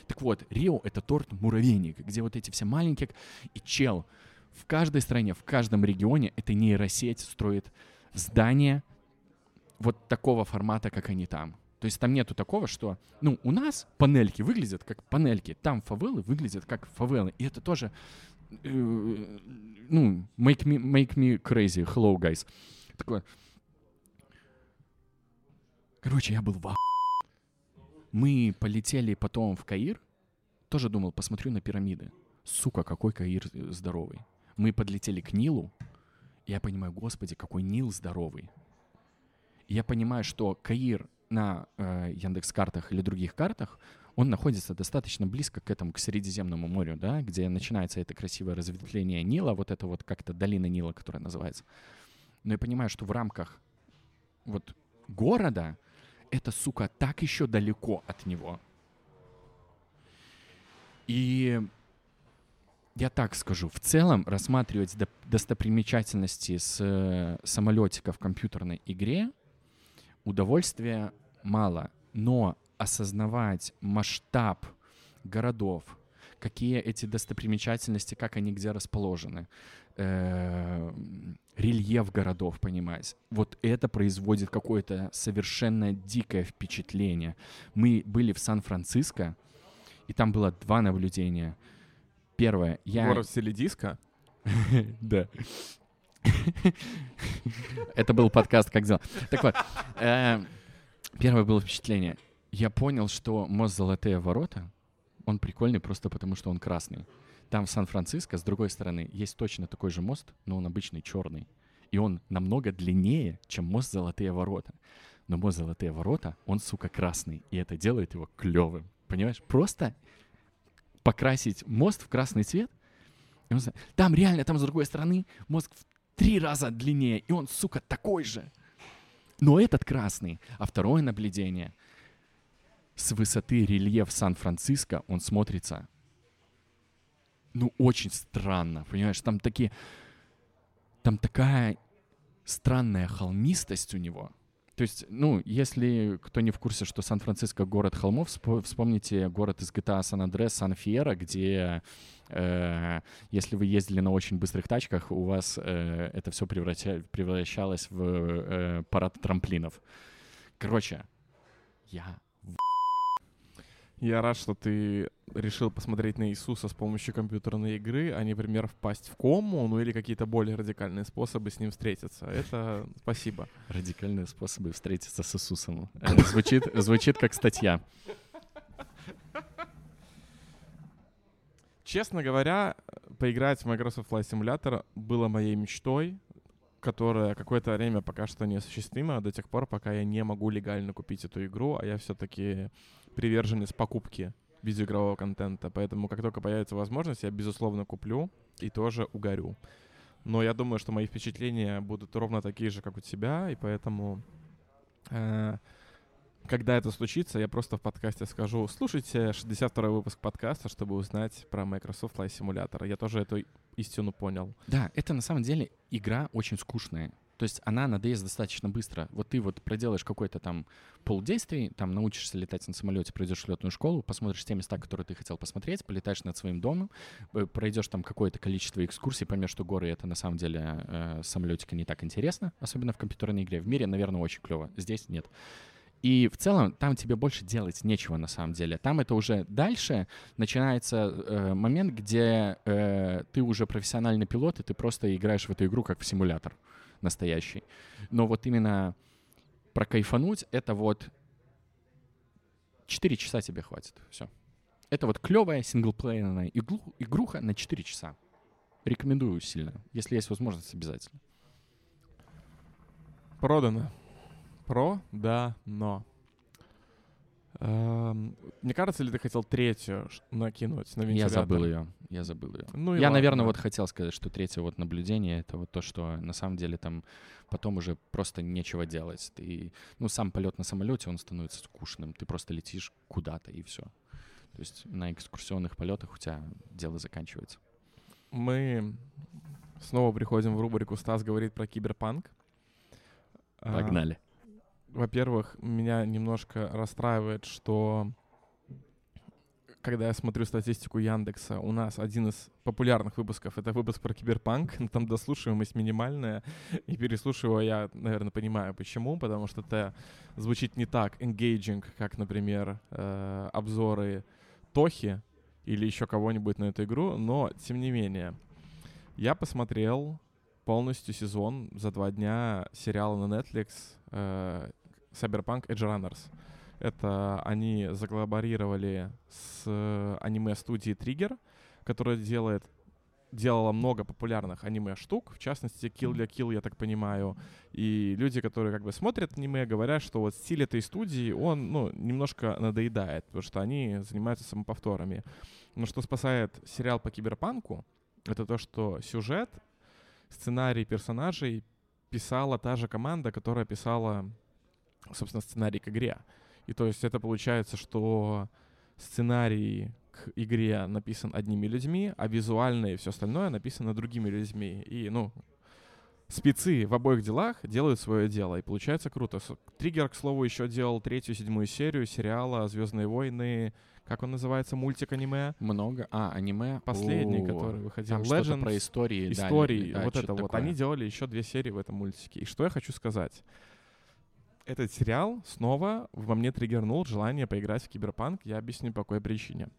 Так вот, Рио — это торт муравейник, где вот эти все маленькие... И чел, в каждой стране, в каждом регионе эта нейросеть строит здание вот такого формата, как они там. То есть там нету такого, что... Ну, у нас панельки выглядят как панельки, там фавелы выглядят как фавелы. И это тоже... Ну, make me crazy. Hello, guys. Такое... Короче, я был в... Мы полетели потом в Каир. Тоже думал, посмотрю на пирамиды. Сука, какой Каир здоровый. Мы подлетели к Нилу. Я понимаю, господи, какой Нил здоровый. Я понимаю, что Каир на Яндекс.Картах или других картах, он находится достаточно близко к этому, к Средиземному морю, да, где начинается это красивое разветвление Нила, вот это вот как-то долина Нила, которая называется. Но я понимаю, что в рамках вот города это, сука, так еще далеко от него. И я так скажу, в целом рассматривать достопримечательности с самолетика в компьютерной игре удовольствия мало, но осознавать масштаб городов, какие эти достопримечательности, как они где расположены, рельеф городов, понимать. Вот это производит какое-то совершенно дикое впечатление. Мы были в Сан-Франциско, и там было два наблюдения. Первое, город Селедиска? Да. Это был подкаст «Как дела?». Так вот, первое было впечатление. Я понял, что мост «Золотые ворота», он прикольный просто потому, что он красный. Там в Сан-Франциско, с другой стороны, есть точно такой же мост, но он обычный черный. И он намного длиннее, чем мост «Золотые ворота». Но мост «Золотые ворота», он, сука, красный. И это делает его клевым. Понимаешь? Просто покрасить мост в красный цвет. Там реально, там с другой стороны мост в 3 раза длиннее, и он, сука, такой же. Но этот красный. А второе наблюдение. С высоты рельеф Сан-Франциско он смотрится, ну, очень странно, понимаешь? Там такая странная холмистость у него. То есть, ну, если кто не в курсе, что Сан-Франциско — город холмов, вспомните город из GTA San Andreas, Сан-Фьера, где, если вы ездили на очень быстрых тачках, у вас это все превращалось в парад трамплинов. Короче, я рад, что ты решил посмотреть на Иисуса с помощью компьютерной игры, а не, например, впасть в кому, ну или какие-то более радикальные способы с ним встретиться. Это спасибо. Радикальные способы встретиться с Иисусом. Звучит как статья. Честно говоря, поиграть в Microsoft Flight Simulator было моей мечтой, которая какое-то время пока что неосуществима, до тех пор, пока я не могу легально купить эту игру, а я все-таки приверженец покупки видеоигрового контента. Поэтому как только появится возможность, я, безусловно, куплю и тоже угорю. Но я думаю, что мои впечатления будут ровно такие же, как у тебя, и поэтому, когда это случится, я просто в подкасте скажу: слушайте 62-й выпуск подкаста, чтобы узнать про Microsoft Flight Simulator. Я тоже эту истину понял. Да, это на самом деле игра очень скучная. То есть она надоест достаточно быстро. Вот ты вот проделаешь какое-то там полдействие, там научишься летать на самолете, пройдешь летную школу, посмотришь те места, которые ты хотел посмотреть, полетаешь над своим домом, пройдешь там какое-то количество экскурсий, поймешь, что горы — это на самом деле самолетика не так интересно, особенно в компьютерной игре. В мире, наверное, очень клево. Здесь нет. И в целом там тебе больше делать нечего на самом деле. Там это уже дальше начинается момент, где ты уже профессиональный пилот, и ты просто играешь в эту игру как в симулятор настоящий. Но вот именно прокайфануть — это вот 4 часа тебе хватит. Все. Это вот клевая синглплеерная игруха на 4 часа. Рекомендую сильно. Если есть возможность, обязательно. Продано. Продано. Мне кажется, или ты хотел третью накинуть на вентилятор? Я забыл ее. Ну, я, наверное, вот хотел сказать, что третье вот наблюдение — это вот то, что на самом деле там потом уже просто нечего делать. Ты, ну, сам полет на самолете, он становится скучным. Ты просто летишь куда-то, и все. То есть на экскурсионных полетах у тебя дело заканчивается. Мы снова приходим в рубрику «Стас говорит про киберпанк». Погнали. Во-первых, меня немножко расстраивает, что когда я смотрю статистику Яндекса, у нас один из популярных выпусков — это выпуск про киберпанк. Там дослушиваемость минимальная. И переслушивая, я, наверное, понимаю, почему. Потому что это звучит не так engaging, как, например, обзоры Тохи или еще кого-нибудь на эту игру. Но, тем не менее, я посмотрел полностью сезон за 2 дня сериала на Netflix Cyberpunk Edgerunners. Это они заколлаборировали с аниме-студией Trigger, которая делала много популярных аниме-штук, в частности, Kill la Kill, я так понимаю. И люди, которые как бы смотрят аниме, говорят, что вот стиль этой студии, он, ну, немножко надоедает, потому что они занимаются самоповторами. Но что спасает сериал по киберпанку, это то, что сюжет, сценарий персонажей писала та же команда, которая писала, собственно, сценарий к игре. И то есть это получается, что сценарий к игре написан одними людьми, а визуальное и все остальное написано другими людьми. И, ну, спецы в обоих делах делают свое дело, и получается круто. Триггер, к слову, еще делал 3-7 серию сериала «Звездные войны». Как он называется? Мультик-аниме? Много. Аниме. Последний, который выходил. Там Legends, что-то про истории. Истории. Да, вот это вот. Такое. Они делали еще 2 серии в этом мультике. И что я хочу сказать. Этот сериал снова во мне триггернул желание поиграть в киберпанк. Я объясню, по какой причине.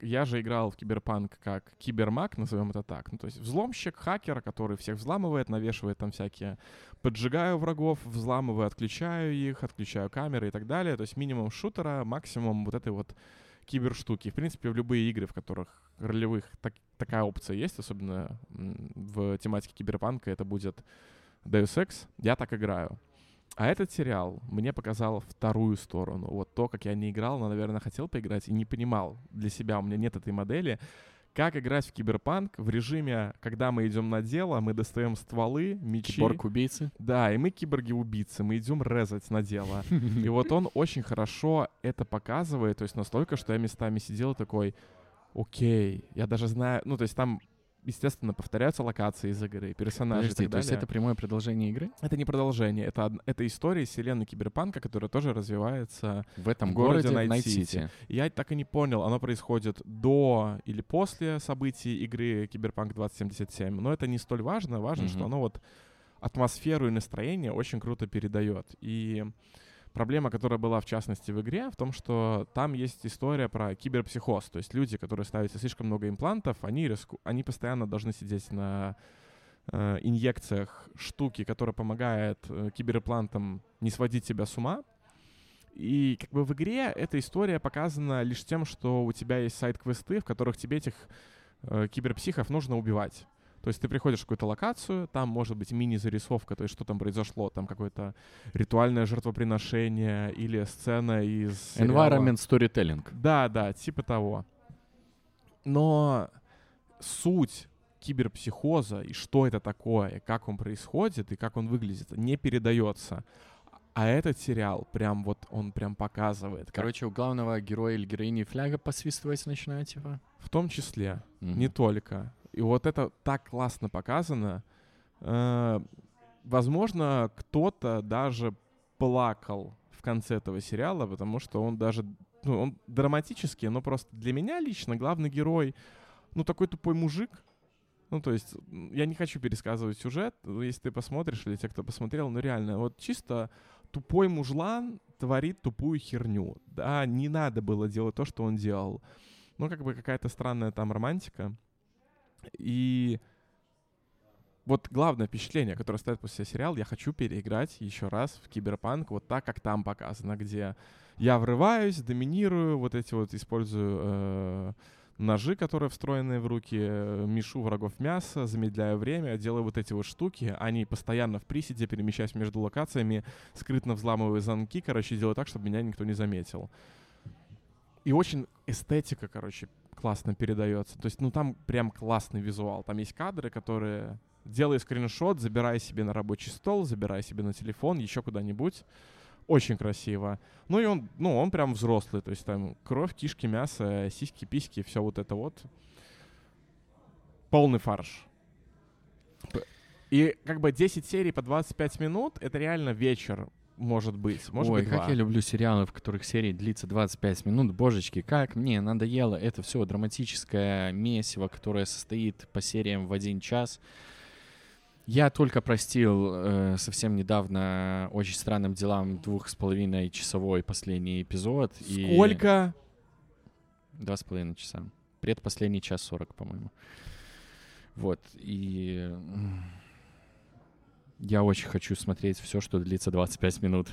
Я же играл в киберпанк как кибермаг, назовем это так. Ну, то есть взломщик, хакер, который всех взламывает, навешивает там всякие... Поджигаю врагов, взламываю, отключаю их, отключаю камеры и так далее. То есть минимум шутера, максимум вот этой вот киберштуки. В принципе, в любые игры, в которых ролевых такая опция есть, особенно в тематике киберпанка, это будет Deus Ex. Я так играю. А этот сериал мне показал вторую сторону. Вот то, как я не играл, но, наверное, хотел поиграть и не понимал для себя. У меня нет этой модели. Как играть в киберпанк в режиме, когда мы идем на дело, мы достаем стволы, мечи. Киборг-убийцы. Да, и мы киборги-убийцы. Мы идем резать на дело. И вот он очень хорошо это показывает. То есть настолько, что я местами сидел такой, окей, я даже знаю... Ну, то есть там... Естественно, повторяются локации из игры, персонажи. Подожди, и так далее. То есть это прямое продолжение игры? Это не продолжение. Это история из вселенной киберпанка, которая тоже развивается в этом городе Найт-Сити. Я так и не понял, оно происходит до или после событий игры Киберпанк 2077. Но это не столь важно. Важно, что оно вот атмосферу и настроение очень круто передает. И проблема, которая была, в частности, в игре, в том, что там есть история про киберпсихоз. То есть люди, которые ставят слишком много имплантов, они постоянно должны сидеть на инъекциях штуки, которая помогает киберимплантам не сводить себя с ума. И как бы в игре эта история показана лишь тем, что у тебя есть сайд-квесты, в которых тебе этих киберпсихов нужно убивать. То есть ты приходишь в какую-то локацию, там может быть мини-зарисовка, то есть что там произошло, там какое-то ритуальное жертвоприношение или сцена из сериала. Environment storytelling. Да, типа того. Но суть киберпсихоза и что это такое, как он происходит и как он выглядит, не передается. А этот сериал прям вот он прям показывает. Короче, у главного героя или героини фляга посвистывать начинает, типа? В том числе, не только. И вот это так классно показано. Возможно, кто-то даже плакал в конце этого сериала, потому что он даже... Ну, он драматический, но просто для меня лично главный герой, ну, такой тупой мужик. Ну, то есть я не хочу пересказывать сюжет, если ты посмотришь, или те, кто посмотрел, ну, реально, вот чисто тупой мужлан творит тупую херню. Да, не надо было делать то, что он делал. Ну, как бы какая-то странная там романтика. И вот главное впечатление, которое стоит после сериала, я хочу переиграть еще раз в киберпанк вот так, как там показано, где я врываюсь, доминирую, вот эти вот использую ножи, которые встроены в руки, мешу врагов мясо, замедляю время, делаю вот эти вот штуки, они постоянно в приседе, перемещаюсь между локациями, скрытно взламываю замки, короче, делаю так, чтобы меня никто не заметил. И очень эстетика, короче, классно передается. То есть, ну, там прям классный визуал. Там есть кадры, которые... Делай скриншот, забирай себе на рабочий стол, забирай себе на телефон, еще куда-нибудь. Очень красиво. Ну, и он, ну, он прям взрослый. То есть, там кровь, кишки, мясо, сиськи, письки, все вот это вот. Полный фарш. И как бы 10 серий по 25 минут — это реально вечер, может быть. Может быть, как я люблю сериалы, в которых серии длится 25 минут. Божечки, как мне надоело это все драматическое месиво, которое состоит по сериям в один час. Я только простил совсем недавно «Очень странным делам» 2,5-часовой последний эпизод. Сколько? 2,5 часа. Предпоследний час 40, по-моему. Вот, и... Я очень хочу смотреть все, что длится 25 минут.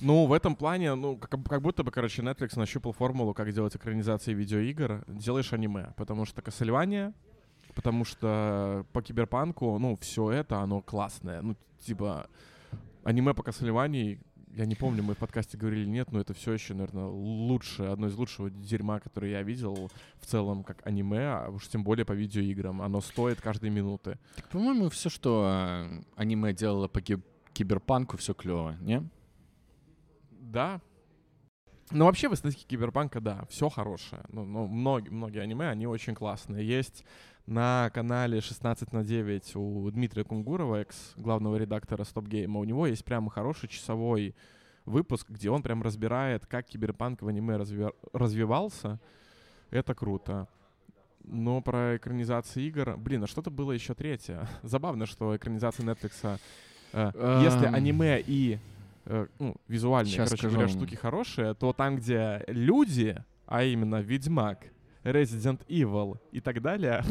Ну, в этом плане, ну, как будто бы, короче, Netflix нащупал формулу, как делать экранизации видеоигр. Делаешь аниме, потому что Castlevania, потому что по киберпанку, ну, все это, оно классное. Ну, типа, аниме по Castlevania, я не помню, мы в подкасте говорили или нет, но это все еще, наверное, лучшее, одно из лучшего дерьма, которое я видел в целом как аниме, а уж тем более по видеоиграм. Оно стоит каждой минуты. Так, по-моему, все, что аниме делало по киберпанку, все клево, не? Да. Ну, вообще, в эстетике киберпанка, да, все хорошее. Ну, многие аниме, они очень классные. Есть на канале 16/9 у Дмитрия Кунгурова, экс-главного редактора Стопгейма. У него есть прям хороший часовой выпуск, где он прям разбирает, как киберпанк в аниме развивался. Это круто. Но про экранизации игр... Блин, а что-то было еще третье. Забавно, что экранизация Netflix... Если аниме и... ну, визуальные, короче говоря, штуки хорошие, то там, где люди, а именно Ведьмак, Resident Evil и так далее,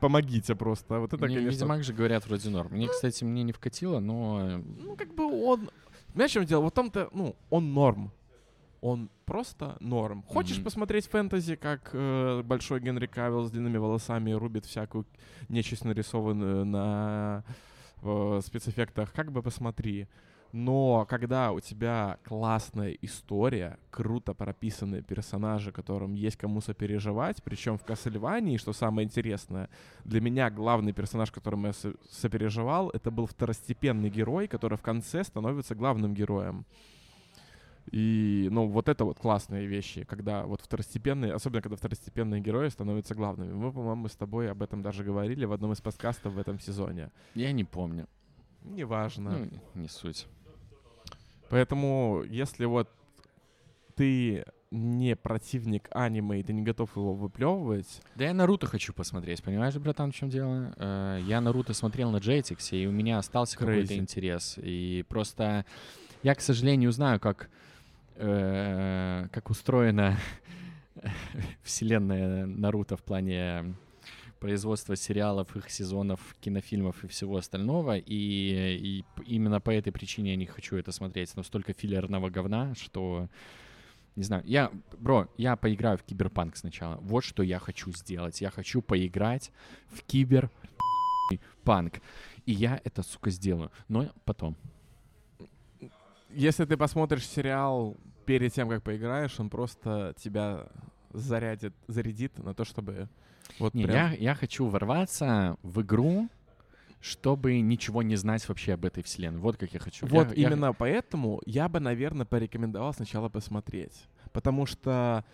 помогите просто. Вот это, конечно... Ведьмак же, говорят, вроде норм. Мне, кстати, мне не вкатило, но... Ну, как бы он... Знаешь, в чем дело? Вот там-то, ну, он норм. Он просто норм. Хочешь посмотреть фэнтези, как большой Генри Кавилл с длинными волосами рубит всякую нечисть, нарисованную на спецэффектах, как бы посмотри. Но когда у тебя классная история, круто прописанные персонажи, которым есть кому сопереживать, причем в Castlevania, что самое интересное, для меня главный персонаж, которому я сопереживал, это был второстепенный герой, который в конце становится главным героем. И, ну, вот это вот классные вещи, когда вот второстепенные, особенно когда второстепенные герои становятся главными. Мы, по-моему, с тобой об этом даже говорили в одном из подкастов в этом сезоне. Я не помню. Неважно. Ну, не суть. Поэтому, если вот ты не противник аниме, и ты не готов его выплевывать... Да я Наруто хочу посмотреть, понимаешь, братан, в чем дело? Я Наруто смотрел на Jetix, и у меня остался какой-то интерес. И просто я, к сожалению, знаю, как устроена вселенная Наруто в плане... производства сериалов, их сезонов, кинофильмов и всего остального. И именно по этой причине я не хочу это смотреть. Но столько филлерного говна, что... Не знаю. Я поиграю в киберпанк сначала. Вот что я хочу сделать. Я хочу поиграть в киберпанк. И я это, сука, сделаю. Но потом. Если ты посмотришь сериал перед тем, как поиграешь, он просто тебя зарядит на то, чтобы... Вот не, прям... я хочу ворваться в игру, чтобы ничего не знать вообще об этой вселенной. Вот как я хочу. Вот именно поэтому я бы, наверное, порекомендовал сначала посмотреть. Потому что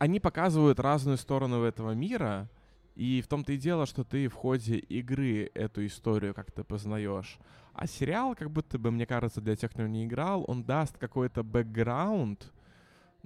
они показывают разную сторону этого мира. И в том-то и дело, что ты в ходе игры эту историю как-то познаешь. А сериал, как будто бы, мне кажется, для тех, кто не играл, он даст какой-то бэкграунд,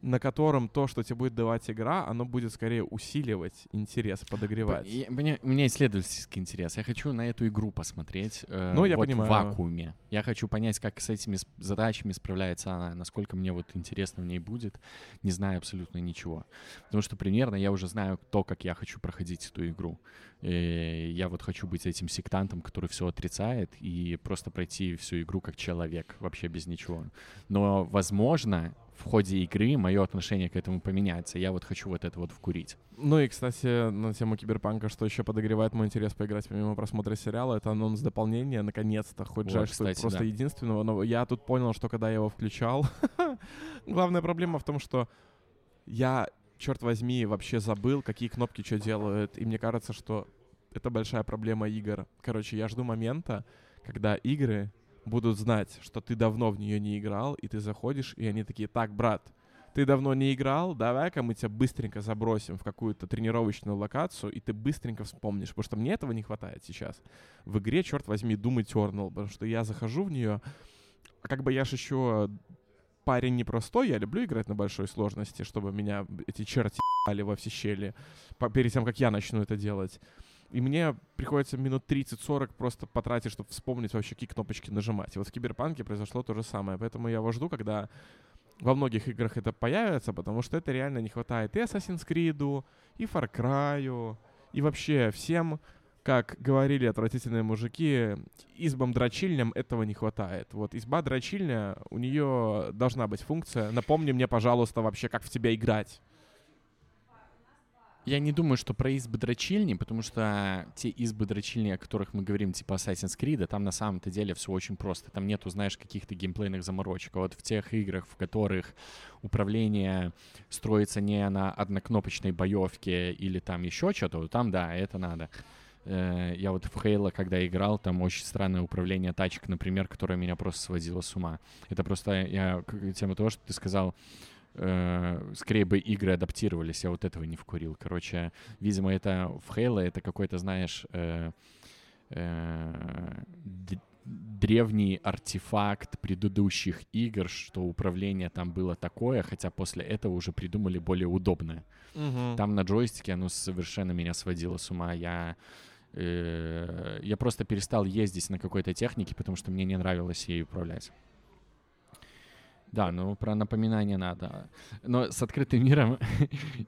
на котором то, что тебе будет давать игра, оно будет скорее усиливать интерес, подогревать. У меня исследовательский интерес. Я хочу на эту игру посмотреть в вакууме. Я хочу понять, как с этими задачами справляется она, насколько мне вот интересно в ней будет, не знаю абсолютно ничего. Потому что примерно я уже знаю то, как я хочу проходить эту игру. И я вот хочу быть этим сектантом, который все отрицает, и просто пройти всю игру как человек, вообще без ничего. Но, возможно... В в ходе игры мое отношение к этому поменяется. Я вот хочу вот это вот вкурить. Ну и, кстати, на тему киберпанка, что еще подогревает мой интерес поиграть помимо просмотра сериала, это анонс дополнения, наконец-то, хоть вот, жаль, кстати, что просто да. единственного. Но я тут понял, что когда я его включал, главная проблема в том, что я, черт возьми, вообще забыл, какие кнопки что делают. И мне кажется, что это большая проблема игр. Короче, я жду момента, когда игры будут знать, что ты давно в нее не играл, и ты заходишь, и они такие: так, брат, ты давно не играл, давай-ка мы тебя быстренько забросим в какую-то тренировочную локацию, и ты быстренько вспомнишь, потому что мне этого не хватает сейчас. В игре, черт возьми, Doom Eternal, потому что я захожу в нее, а как бы я ж еще парень непростой, я люблю играть на большой сложности, чтобы меня эти черти ебали во все щели, перед тем, как я начну это делать. И мне приходится минут 30-40 просто потратить, чтобы вспомнить вообще, какие кнопочки нажимать. И вот в Киберпанке произошло то же самое. Поэтому я его жду, когда во многих играх это появится, потому что это реально не хватает и Assassin's Creed, и Far Cry, и вообще всем, как говорили отвратительные мужики, избам-дрочильням этого не хватает. Вот изба-дрочильня, у нее должна быть функция. Напомни мне, пожалуйста, вообще, как в тебя играть. Я не думаю, что про избы-дрочильни, потому что те избы-дрочильни, о которых мы говорим, типа Assassin's Creed, там на самом-то деле все очень просто. Там нету, знаешь, каких-то геймплейных заморочек. А вот в тех играх, в которых управление строится не на однокнопочной боевке или там еще что-то, там, да, это надо. Я вот в Halo, когда играл, там очень странное управление тачек, например, которое меня просто сводило с ума. Это просто я тема того, что ты сказал... Скорее бы игры адаптировались, я вот этого не вкурил. Короче, видимо, это в Halo, это какой-то, знаешь, древний артефакт предыдущих игр, что управление там было такое, хотя после этого уже придумали более удобное. Угу. Там на джойстике оно совершенно меня сводило с ума. Я просто перестал ездить на какой-то технике, потому что мне не нравилось ей управлять. Да, ну про напоминание надо. Но с открытым миром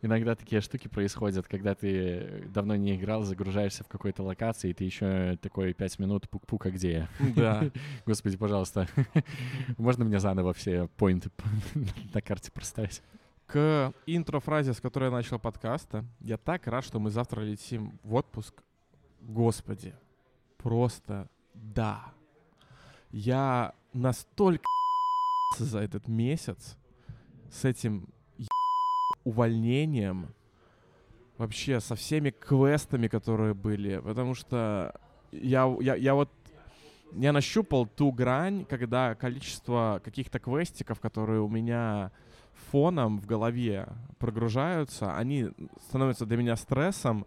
иногда такие штуки происходят, когда ты давно не играл, загружаешься в какой-то локации, и ты еще такой 5 минут пук-пук, а где я? Да. Господи, пожалуйста, можно мне заново все поинты на карте проставить? К интро-фразе, с которой я начал подкаст, я так рад, что мы завтра летим в отпуск. Господи, просто да. Я настолько... за этот месяц с этим увольнением, вообще со всеми квестами, которые были, потому что я нащупал ту грань, когда количество каких-то квестиков, которые у меня фоном в голове прогружаются, они становятся для меня стрессом,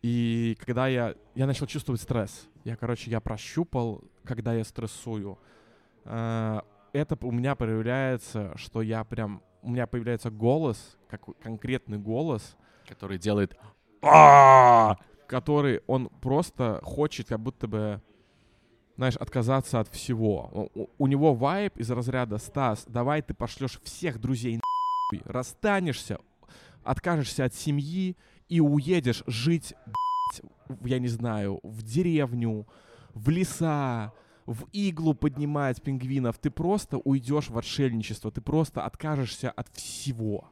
и когда я начал чувствовать стресс, я прощупал, когда я стрессую. Это у меня проявляется, что у меня появляется голос, как конкретный голос, который делает который он просто хочет, как будто бы, знаешь, отказаться от всего. У него вайб из разряда: Стас, давай ты пошлешь всех друзей нахуй, расстанешься, откажешься от семьи и уедешь жить, я не знаю, в деревню, в леса, в иглу поднимать пингвинов, ты просто уйдешь в отшельничество, ты просто откажешься от всего.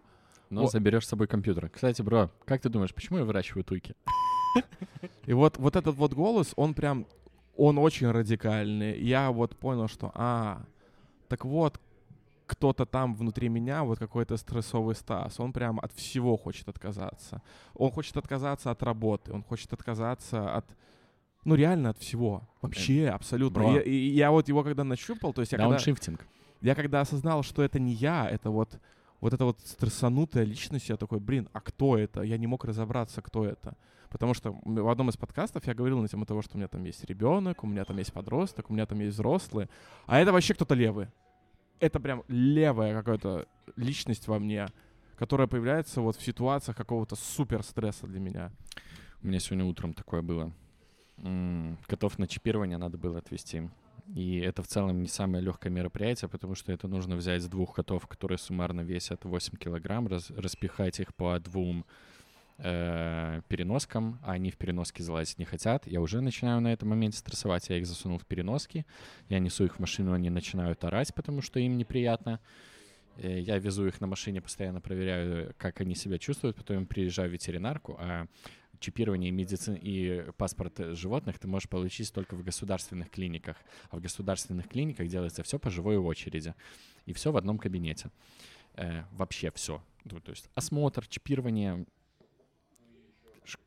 Но заберешь с собой компьютер. Кстати, бро, как ты думаешь, почему я выращиваю туйки? И вот этот вот голос, он очень радикальный. Я вот понял, что, так вот, кто-то там внутри меня, вот какой-то стрессовый Стас, он прям от всего хочет отказаться. Он хочет отказаться от работы, он хочет отказаться от... Ну, реально от всего. Вообще, абсолютно. Я вот его когда нащупал, то есть я когда осознал, что это не я, это вот эта вот стрессанутая личность, я такой: блин, а кто это? Я не мог разобраться, кто это. Потому что в одном из подкастов я говорил на тему того, что у меня там есть ребенок, у меня там есть подросток, у меня там есть взрослые. А это вообще кто-то левый. Это прям левая какая-то личность во мне, которая появляется вот в ситуациях какого-то супер стресса для меня. У меня сегодня утром такое было. Котов на чипирование надо было отвезти. И это в целом не самое легкое мероприятие, потому что это нужно взять 2 котов, которые суммарно весят 8 килограмм, распихать их по 2 переноскам, а они в переноски залазить не хотят. Я уже начинаю на этом моменте стрессовать. Я их засунул в переноски, я несу их в машину, они начинают орать, потому что им неприятно. Я везу их на машине, постоянно проверяю, как они себя чувствуют, потом приезжаю в ветеринарку, а чипирование медицины и паспорт животных ты можешь получить только в государственных клиниках. А в государственных клиниках делается все по живой очереди. И все в одном кабинете. Вообще все. Ну, то есть осмотр, чипирование,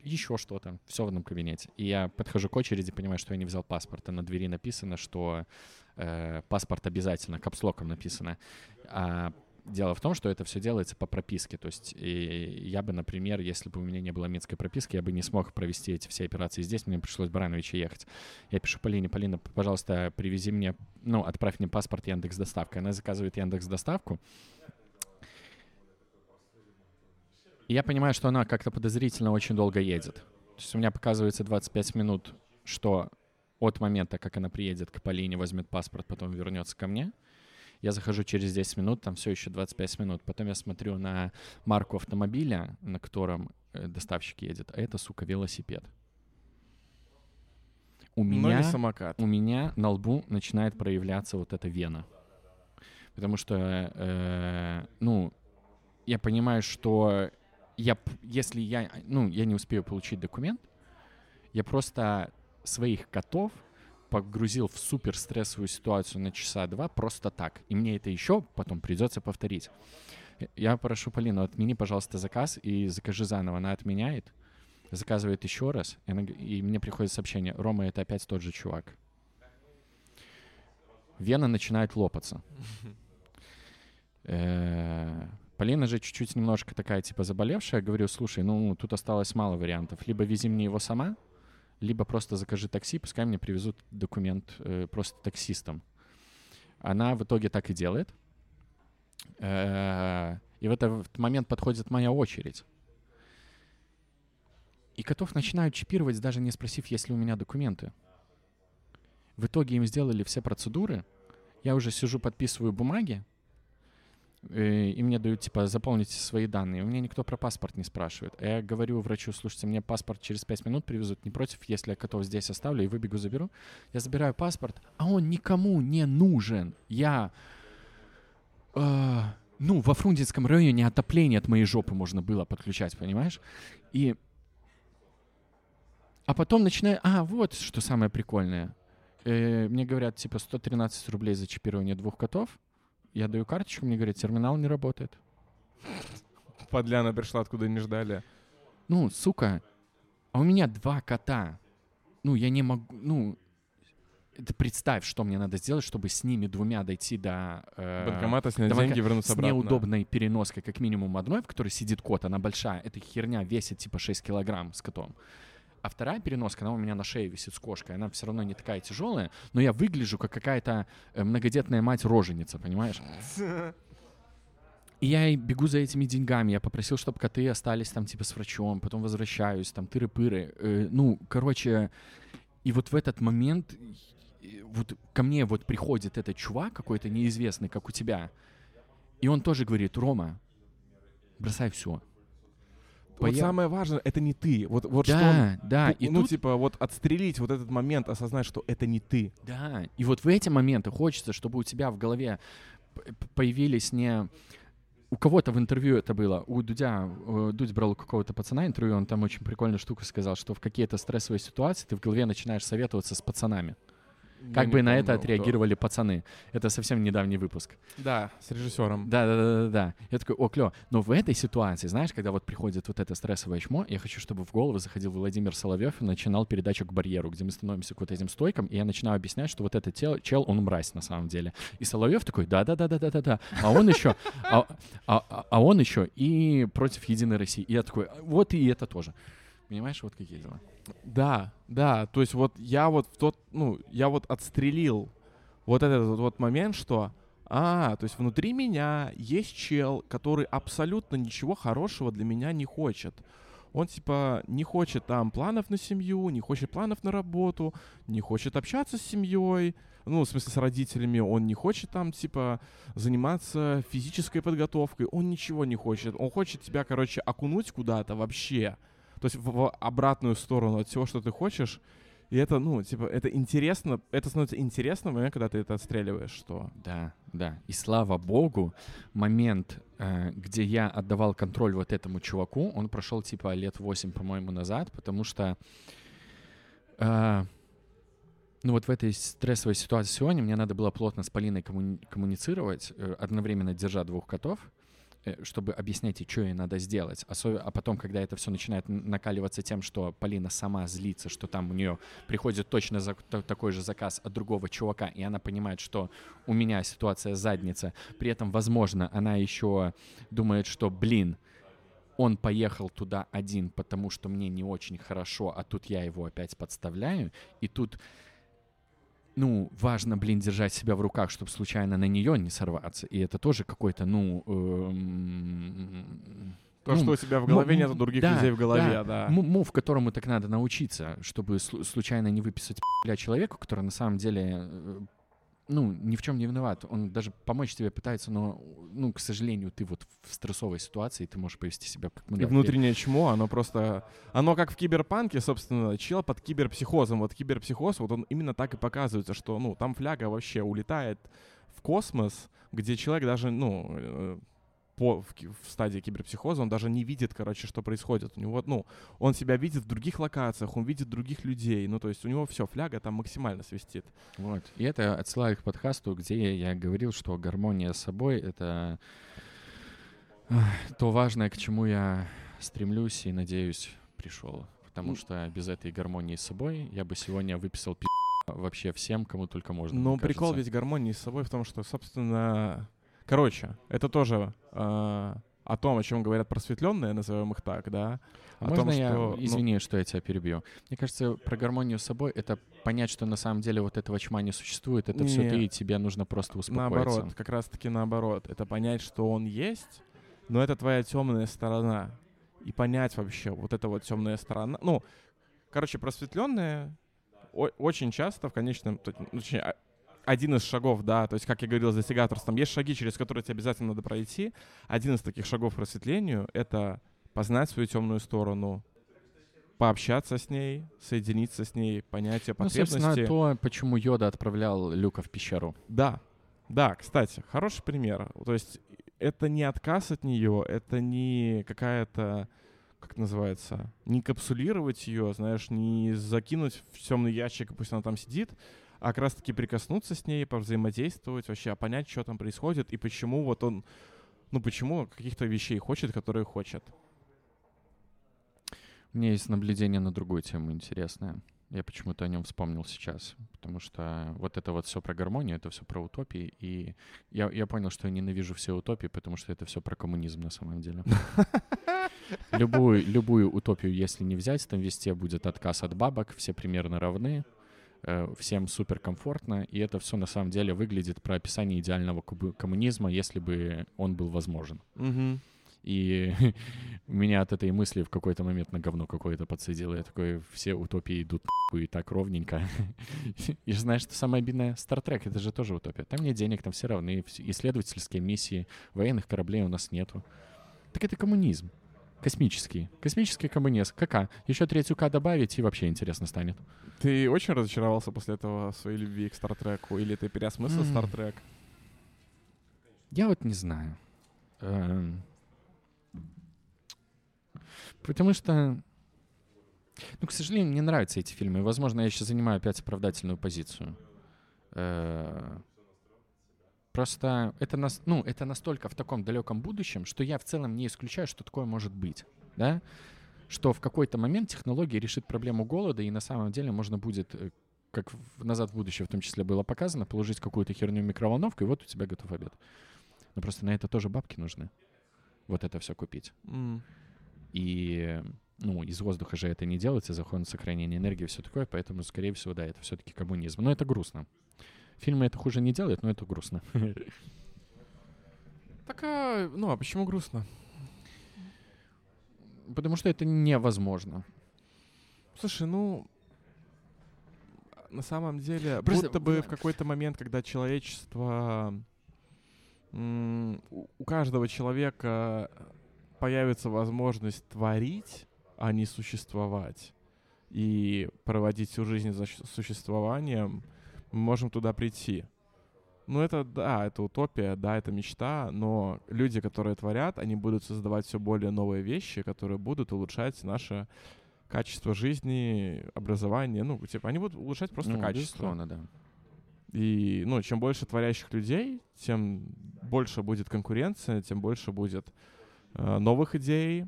еще что-то. Все в одном кабинете. И я подхожу к очереди, понимаю, что я не взял паспорт. А на двери написано, что паспорт обязательно, капслоком написано. А дело в том, что это все делается по прописке. То есть я бы, например, если бы у меня не было минской прописки, я бы не смог провести эти все операции здесь. Мне пришлось в Барановичи ехать. Я пишу Полине: Полина, пожалуйста, привези мне, ну, отправь мне паспорт Яндекс.Доставка. Она заказывает Яндекс.Доставку. И я понимаю, что она как-то подозрительно очень долго едет. То есть у меня показывается 25 минут, что от момента, как она приедет к Полине, возьмет паспорт, потом вернется ко мне. Я захожу через 10 минут, там все еще 25 минут. Потом я смотрю на марку автомобиля, на котором доставщик едет. А это, сука, велосипед. У меня на лбу начинает проявляться вот эта вена. Потому что, я понимаю, что если я не успею получить документ, я просто своих котов погрузил в супер стрессовую ситуацию на часа два просто так. И мне это еще потом придется повторить. Я прошу Полину: отмени, пожалуйста, заказ и закажи заново. Она отменяет, заказывает еще раз, и мне приходит сообщение: Рома, это опять тот же чувак. Вена начинает лопаться. Полина же чуть-чуть немножко такая, типа, заболевшая. Говорю: слушай, тут осталось мало вариантов. Либо вези мне его сама, либо просто закажи такси, пускай мне привезут документ просто таксистом. Она в итоге так и делает. И в этот момент подходит моя очередь. И котов начинают чипировать, даже не спросив, есть ли у меня документы. В итоге им сделали все процедуры. Я уже сижу, подписываю бумаги. И мне дают, типа, заполните свои данные. У меня никто про паспорт не спрашивает. Я говорю врачу: слушайте, мне паспорт через 5 минут привезут. Не против, если я котов здесь оставлю и выбегу заберу? Я забираю паспорт, а он никому не нужен. Я... во Фрунзенском районе отопление от моей жопы можно было подключать, понимаешь? И... А потом начинаю... А, вот что самое прикольное. Мне говорят, типа, 113 рублей за чипирование 2 котов. Я даю карточку, мне говорят: терминал не работает. Подляна пришла, откуда не ждали. Сука, а у меня 2 кота. Я не могу... представь, что мне надо сделать, чтобы с ними 2 дойти до... банкомата, снять деньги, вернуться обратно. С неудобной переноской, как минимум, одной, в которой сидит кот, она большая. Эта херня весит, типа, 6 килограмм с котом. А вторая переноска, она у меня на шее висит с кошкой. Она все равно не такая тяжелая, но я выгляжу как какая-то многодетная мать-роженица, понимаешь? И я бегу за этими деньгами. Я попросил, чтобы коты остались там, типа, с врачом. Потом возвращаюсь, там, тыры-пыры. И вот в этот момент вот ко мне вот приходит этот чувак какой-то неизвестный, как у тебя. И он тоже говорит: Рома, бросай все. Вот самое важное, это не ты. Отстрелить вот этот момент, осознать, что это не ты. Да, и вот в эти моменты хочется, чтобы у тебя в голове появились не... У кого-то в интервью это было, у Дудя, Дудь брал у какого-то пацана интервью, он там очень прикольную штуку сказал, что в какие-то стрессовые ситуации ты в голове начинаешь советоваться с пацанами. Как бы на это отреагировали пацаны. Это совсем недавний выпуск. Да, с режиссером. Да. Я такой: о, клево. Но в этой ситуации, знаешь, когда вот приходит вот это стрессовое чмо, я хочу, чтобы в голову заходил Владимир Соловьев и начинал передачу «К барьеру», где мы становимся к вот этим стойкам, и я начинаю объяснять, что вот этот чел, он мразь на самом деле. И Соловьев такой: да. А он еще и против «Единой России». И я такой: вот и это тоже. Понимаешь, вот какие дела. Да, то есть вот я вот в тот, я вот отстрелил вот этот вот момент, что, то есть внутри меня есть чел, который абсолютно ничего хорошего для меня не хочет. Он, типа, не хочет там планов на семью, не хочет планов на работу, не хочет общаться с семьей, в смысле с родителями, он не хочет там, типа, заниматься физической подготовкой, он ничего не хочет, он хочет тебя, окунуть куда-то вообще. То есть в обратную сторону от всего, что ты хочешь, И это, ну, типа, это интересно, это становится интересным, когда ты это отстреливаешь, что... Да, да. И слава богу, момент, где я отдавал контроль вот этому чуваку, он прошел, типа, лет 8, по-моему, назад, потому что... Ну вот в этой стрессовой ситуации сегодня мне надо было плотно с Полиной коммуницировать, одновременно держа двух котов, чтобы объяснять ей, что ей надо сделать. А потом, когда это все начинает накаливаться тем, что Полина сама злится, что там у нее приходит точно такой же заказ от другого чувака, и она понимает, что у меня ситуация задница. При этом, возможно, она еще думает, что, блин, он поехал туда один, потому что мне не очень хорошо, а тут я его опять подставляю, и тут... Ну, важно, блин, держать себя в руках, чтобы случайно на нее не сорваться. И это тоже какой-то, ну... То, что у тебя в голове нет, у других людей в голове, да. Мув, которому так надо научиться, чтобы случайно не выписать бля человеку, который на самом деле, ну, ни в чем не виноват. Он даже помочь тебе пытается, но, ну, к сожалению, ты вот в стрессовой ситуации, ты можешь повести себя как... И внутреннее чмо, оно просто... Оно как в киберпанке, собственно, чел под киберпсихозом. Вот киберпсихоз, вот он именно так и показывается, что, ну, там фляга вообще улетает в космос, где человек даже, ну... в стадии киберпсихоза, он даже не видит, короче, что происходит. У него, ну, он себя видит в других локациях, он видит других людей. Ну, то есть у него все, фляга там максимально свистит. Вот. И это отсылаю к подкасту, где я говорил, что гармония с собой — это то важное, к чему я стремлюсь и, надеюсь, пришел. Потому что без этой гармонии с собой я бы сегодня выписал вообще всем, кому только можно. Ну, прикол ведь гармонии с собой в том, что, собственно... Короче, это тоже о том, о чем говорят просветленные, назовем их так, да? О том, что, извини, что я тебя перебью. Мне кажется, про гармонию с собой — это понять, что на самом деле вот этого чма не существует, это все ты, и тебе нужно просто успокоиться. Наоборот, как раз-таки наоборот. Это понять, что он есть, но это твоя темная сторона. И понять вообще вот эта вот темная сторона. Ну, короче, просветленные очень часто в конечном... Точнее, один из шагов, да, то есть, как я говорил, с достигаторством, есть шаги, через которые тебе обязательно надо пройти. Один из таких шагов к просветлению — это познать свою темную сторону, пообщаться с ней, соединиться с ней, понять ее потребности. Ну, собственно, то, почему Йода отправлял Люка в пещеру. Да, да, кстати, хороший пример. То есть это не отказ от нее, это не какая-то... Как называется? Не капсулировать ее, знаешь, не закинуть в темный ящик, и пусть она там сидит, а как раз-таки прикоснуться с ней, повзаимодействовать, вообще понять, что там происходит и почему вот он, ну почему каких-то вещей хочет, которые хочет. У меня есть наблюдение на другую тему интересное. Я почему-то о нем вспомнил сейчас, потому что вот это вот все про гармонию, это все про утопии, и я понял, что я ненавижу все утопии, потому что это все про коммунизм на самом деле. Любую утопию, если не взять, там везде будет отказ от бабок, все примерно равны. Всем суперкомфортно, и это все на самом деле выглядит про описание идеального коммунизма, если бы он был возможен. Mm-hmm. И меня от этой мысли в какой-то момент на говно какое-то подсадило. Я такой, все утопии идут и так ровненько. И знаешь, что самое обидное? Стартрек — это же тоже утопия. Там нет денег, там все равны. Исследовательские миссии, военных кораблей у нас нету. Так это коммунизм. Космический. Космический коммунизм. КК. Еще третью К добавить, и вообще интересно станет. Ты очень разочаровался после этого в своей любви к Стартреку? Или ты переосмыслил Стартрек? Я вот не знаю. Потому что... Ну, к сожалению, мне нравятся эти фильмы. Возможно, я еще занимаю опять оправдательную позицию. Просто это, ну, это настолько в таком далеком будущем, что я в целом не исключаю, что такое может быть, да? Что в какой-то момент технология решит проблему голода, и на самом деле можно будет, как «Назад в будущее» в том числе было показано, положить какую-то херню в микроволновку, и вот у тебя готов обед. Но просто на это тоже бабки нужны, вот это все купить. И, ну, из воздуха же это не делается, закон сохранения энергии и все такое, поэтому, скорее всего, да, это все-таки коммунизм. Но это грустно. Фильмы это хуже не делают, но это грустно. Так, ну а почему грустно? Потому что это невозможно. Слушай, ну, на самом деле, просто... будто бы в какой-то момент, когда человечество, у каждого человека появится возможность творить, а не существовать, и проводить всю жизнь за существованием, мы можем туда прийти. Ну, это, да, это утопия, да, это мечта, но люди, которые творят, они будут создавать все более новые вещи, которые будут улучшать наше качество жизни, образование. Ну, типа, они будут улучшать просто качество. Безусловно, да. И, ну, чем больше творящих людей, тем больше будет конкуренция, тем больше будет новых идей,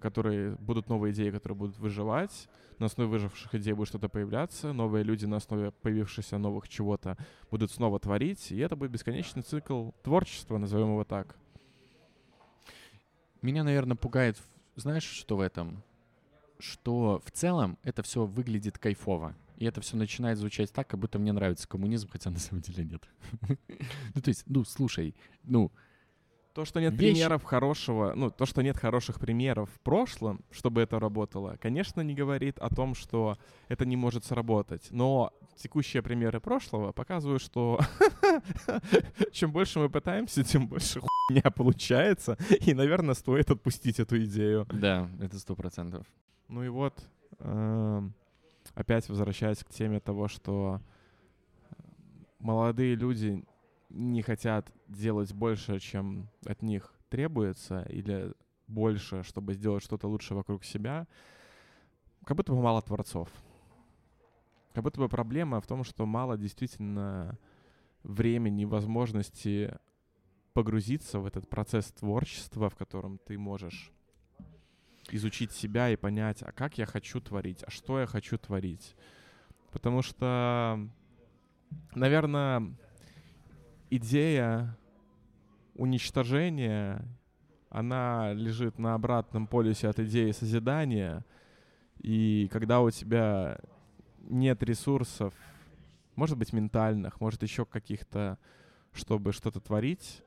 которые будут новые идеи, которые будут выживать. На основе выживших идей будет что-то появляться. Новые люди на основе появившихся новых чего-то будут снова творить. И это будет бесконечный цикл творчества, назовем его так. Меня, наверное, пугает, знаешь, что в этом? Что в целом это все выглядит кайфово. И это все начинает звучать так, как будто мне нравится коммунизм, хотя на самом деле нет. Ну, то есть, ну, слушай, ну... То, что нет примеров хорошего, ну, то, что нет хороших примеров в прошлом, чтобы это работало, конечно, не говорит о том, что это не может сработать. Но текущие примеры прошлого показывают, что чем больше мы пытаемся, тем больше хуйня получается. И, наверное, стоит отпустить эту идею. Да, это 100%. Ну и вот, опять возвращаясь к теме того, что молодые люди... не хотят делать больше, чем от них требуется, или больше, чтобы сделать что-то лучше вокруг себя, как будто бы мало творцов. Как будто бы проблема в том, что мало действительно времени и возможности погрузиться в этот процесс творчества, в котором ты можешь изучить себя и понять, а как я хочу творить, а что я хочу творить. Потому что, наверное... идея уничтожения, она лежит на обратном полюсе от идеи созидания. И когда у тебя нет ресурсов, может быть, ментальных, может, еще каких-то, чтобы что-то творить,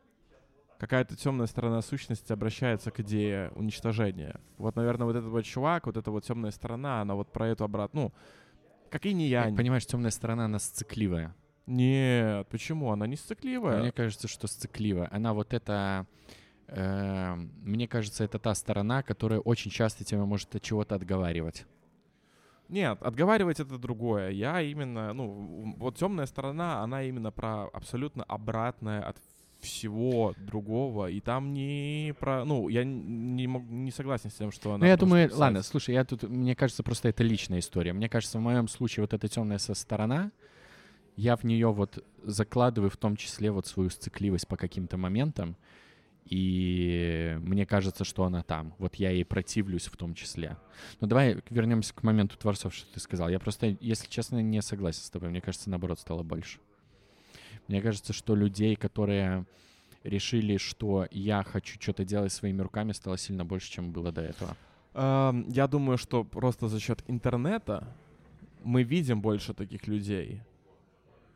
какая-то темная сторона сущности обращается к идее уничтожения. Вот, наверное, вот этот вот чувак, вот эта вот темная сторона, она вот про эту обратную... Ну, как и не я. Как понимаешь, темная сторона, она сцикливая. Нет, почему? Она не сцикливая. Мне кажется, что сцикливая. Она вот эта... мне кажется, это та сторона, которая очень часто тебя может от чего-то отговаривать. Нет, отговаривать — это другое. Я именно... Ну, вот темная сторона, она именно про абсолютно обратное от всего другого. И там не про... Ну, я не согласен с тем, что она... Ну, я думаю... Писать. Ладно, слушай, я тут... Мне кажется, просто это личная история. Мне кажется, в моем случае вот эта темная сторона... Я в нее вот закладываю в том числе вот свою сцикливость по каким-то моментам, и мне кажется, что она там. Вот я ей противлюсь в том числе. Но давай вернемся к моменту творцов, что ты сказал. Я просто, если честно, не согласен с тобой. Мне кажется, наоборот, стало больше. Мне кажется, что людей, которые решили, что я хочу что-то делать своими руками, стало сильно больше, чем было до этого. Я думаю, что просто за счет интернета мы видим больше таких людей.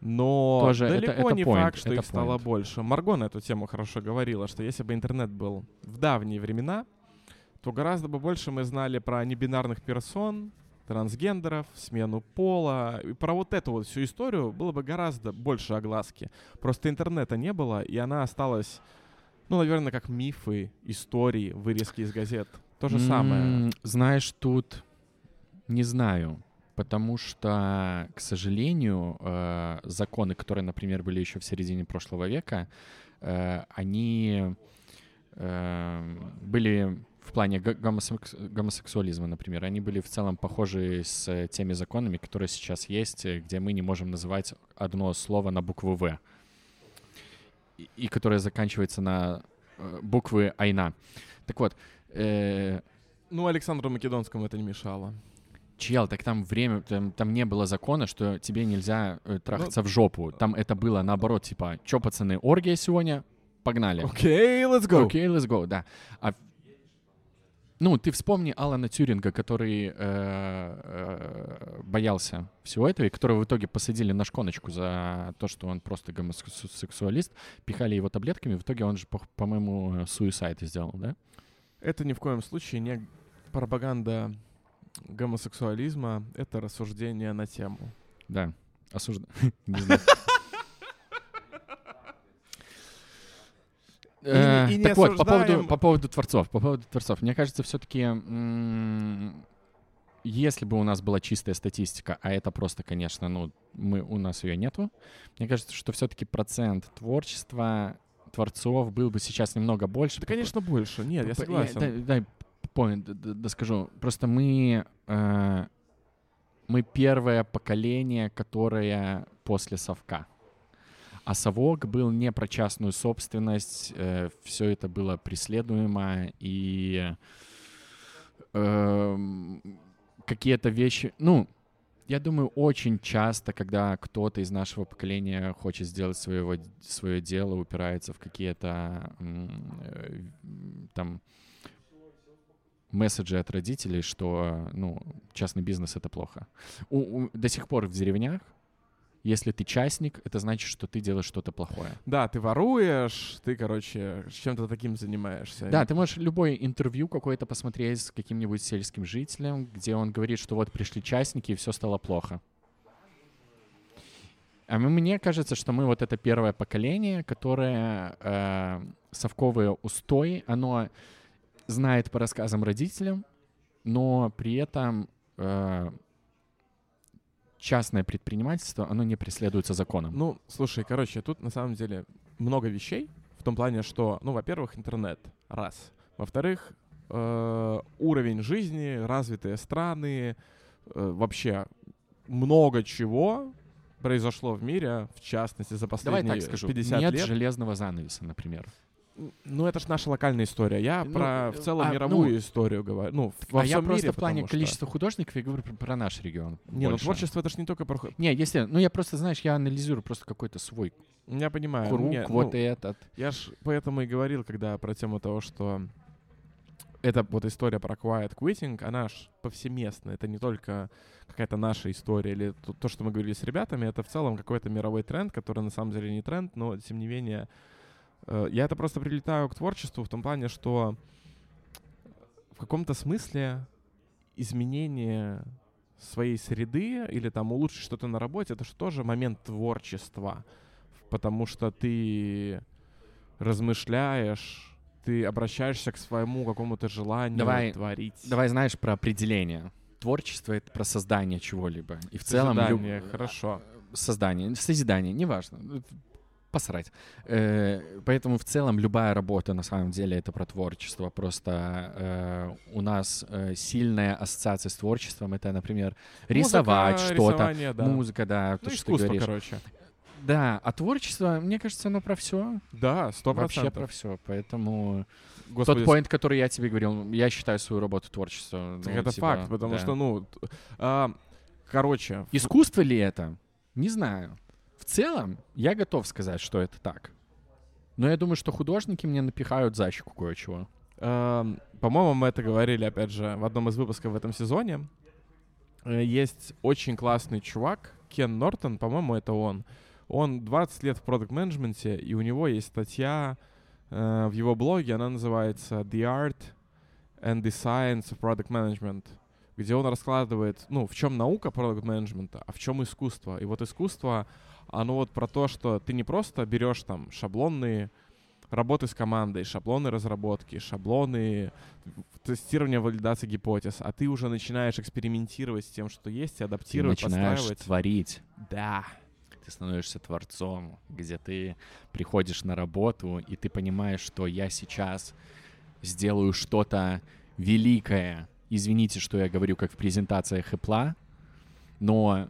Но тоже далеко это не point, факт, что их point. Стало больше. Марго на эту тему хорошо говорила, что если бы интернет был в давние времена, то гораздо бы больше мы знали про небинарных персон, трансгендеров, смену пола. И про вот эту вот всю историю было бы гораздо больше огласки. Просто интернета не было, и она осталась, ну, наверное, как мифы, истории, вырезки из газет. То же самое. Знаешь, тут не знаю. Потому что, к сожалению, законы, которые, например, были еще в середине прошлого века, они были в плане гомосексуализма, например, они были в целом похожи с теми законами, которые сейчас есть, где мы не можем называть одно слово на букву «В», и которое заканчивается на буквы «Айна». Так вот... Ну, Александру Македонскому это не мешало. Чел, так там время, там не было закона, что тебе нельзя трахаться в жопу. Там это было наоборот, типа, чё, пацаны, оргия сегодня? Погнали. Окей, let's go, да. Ну, ты вспомни Алана Тьюринга, который боялся всего этого, и которого в итоге посадили на шконочку за то, что он просто гомосексуалист, пихали его таблетками, в итоге он же, по-моему, суисайд сделал, да? Это ни в коем случае не пропаганда... гомосексуализма — это рассуждение на тему. Да, осуждаю. Не знаю. Так вот, по поводу творцов. Мне кажется, все-таки если бы у нас была чистая статистика, а это просто, конечно, у нас ее нету, мне кажется, что все-таки процент творчества, творцов был бы сейчас немного больше. Да, конечно, больше. Нет, я согласен. Дай point, доскажу. Просто мы первое поколение, которое после совка. А совок был не про частную собственность, все это было преследуемо, и какие-то вещи... я думаю, очень часто, когда кто-то из нашего поколения хочет сделать свое дело, упирается в какие-то там месседжи от родителей, что частный бизнес — это плохо. До сих пор в деревнях, если ты частник, это значит, что ты делаешь что-то плохое. Да, ты воруешь, ты, чем-то таким занимаешься. Да, ты можешь любое интервью какое-то посмотреть с каким-нибудь сельским жителем, где он говорит, что вот пришли частники, и все стало плохо. А мне кажется, что мы это первое поколение, которое совковые устои, оно знает по рассказам родителям, но при этом... частное предпринимательство, оно не преследуется законом. Слушай, тут на самом деле много вещей, в том плане, что, во-первых, интернет, раз. Во-вторых, уровень жизни, развитые страны, вообще много чего произошло в мире, в частности, за последние 50 лет. Давай так скажу, нет железного занавеса, например. Это ж наша локальная история. Я про в целом мировую историю говорю. Я просто мире, в плане количества художников я говорю про наш регион. Творчество — это ж не только про... я просто, я анализирую просто какой-то свой... Я понимаю. Круг, этот. Я ж поэтому и говорил, когда про тему того, что эта история про quiet quitting, она ж повсеместная. Это не только какая-то наша история или то, что мы говорили с ребятами, это в целом какой-то мировой тренд, который на самом деле не тренд, но, тем не менее... Я это просто прилетаю к творчеству в том плане, что в каком-то смысле изменение своей среды или улучшить что-то на работе — это же тоже момент творчества, потому что ты размышляешь, ты обращаешься к своему какому-то желанию творить. Давай, знаешь, про определение. Творчество — это про создание чего-либо. И в целом... Создание, хорошо. Созидание, неважно. Посрать. Поэтому в целом любая работа на самом деле это про творчество. Просто у нас сильная ассоциация с творчеством. Это, например, рисовать что-то. Да. Музыка, да. То, что искусство, Да, а творчество, мне кажется, оно про все. Да, 100%. Вообще про все. Поэтому тот поинт, который я тебе говорил, я считаю свою работу творчеством. Это факт, потому что, Искусство ли это? Не знаю. В целом, я готов сказать, что это так. Но я думаю, что художники мне напихают за щеку кое-чего. По-моему, мы это говорили, опять же, в одном из выпусков в этом сезоне. Есть очень классный чувак, Кен Нортон, по-моему, это он. Он 20 лет в продакт-менеджменте, и у него есть статья в его блоге, она называется «The Art and the Science of Product Management», где он раскладывает, в чем наука продакт-менеджмента, а в чем искусство. И искусство... Оно про то, что ты не просто берешь шаблонные работы с командой, шаблоны разработки, шаблоны тестирования, валидации гипотез, а ты уже начинаешь экспериментировать с тем, что есть, и адаптировать, подстраивать. Ты начинаешь творить. Да. Ты становишься творцом, где ты приходишь на работу, и ты понимаешь, что я сейчас сделаю что-то великое. Извините, что я говорю, как в презентациях Apple, но...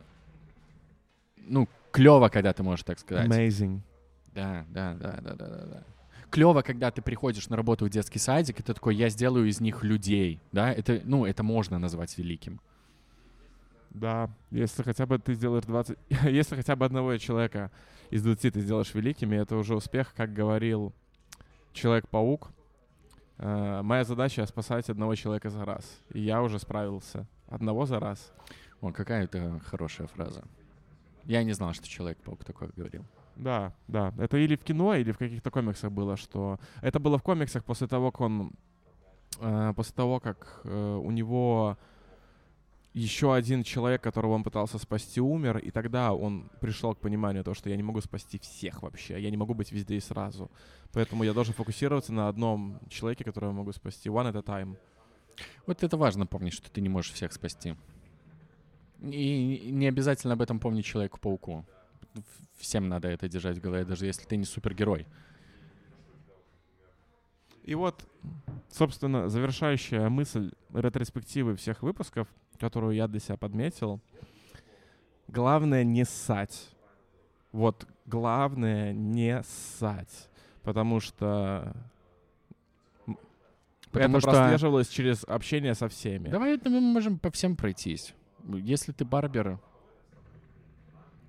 клево, когда ты можешь так сказать. Amazing. Да. Клево, когда ты приходишь на работу в детский садик, и ты такой, я сделаю из них людей. Да, это, это можно назвать великим. Да, если хотя бы ты сделаешь 20... если хотя бы одного человека из 20 ты сделаешь великими, это уже успех, как говорил Человек-паук. Моя задача — спасать одного человека за раз. И я уже справился. Одного за раз. Какая это хорошая фраза. Я не знал, что Человек-паук такое говорил. Да. Это или в кино, или в каких-то комиксах было, что... Это было в комиксах после того, как он... у него еще один человек, которого он пытался спасти, умер, и тогда он пришел к пониманию того, что я не могу спасти всех вообще, я не могу быть везде и сразу. Поэтому я должен фокусироваться на одном человеке, которого я могу спасти. One at a time. Вот это важно помнить, что ты не можешь всех спасти. И не обязательно об этом помнить Человеку-пауку. Всем надо это держать в голове, даже если ты не супергерой. И вот, собственно, завершающая мысль ретроспективы всех выпусков, которую я для себя подметил. Главное не ссать. Вот, главное не ссать. Потому что прослеживалось через общение со всеми. Давай мы можем по всем пройтись. Если ты барбер,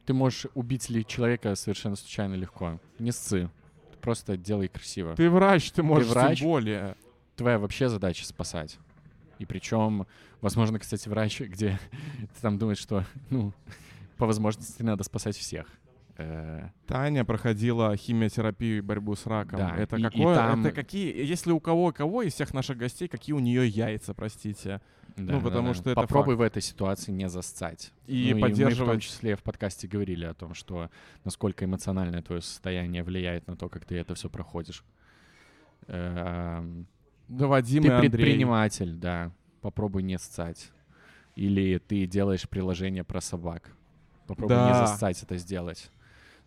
ты можешь убить человека совершенно случайно легко. Не ссы. Просто делай красиво. Ты врач, ты можешь тем более. Твоя вообще задача спасать. И причем, возможно, кстати, врач, где ты там думаешь, что, по возможности надо спасать всех. Таня проходила химиотерапию и борьбу с раком. Да. Это какие, если у кого из всех наших гостей, какие у нее яйца, простите. Да, потому что это попробуй факт. В этой ситуации не зассать. И поддерживать. Мы в том числе в подкасте говорили о том, что насколько эмоциональное твое состояние влияет на то, как ты это все проходишь. Вадим и Андрей. Ты предприниматель, да. Попробуй не ссать. Или ты делаешь приложение про собак. Попробуй не зассать это сделать.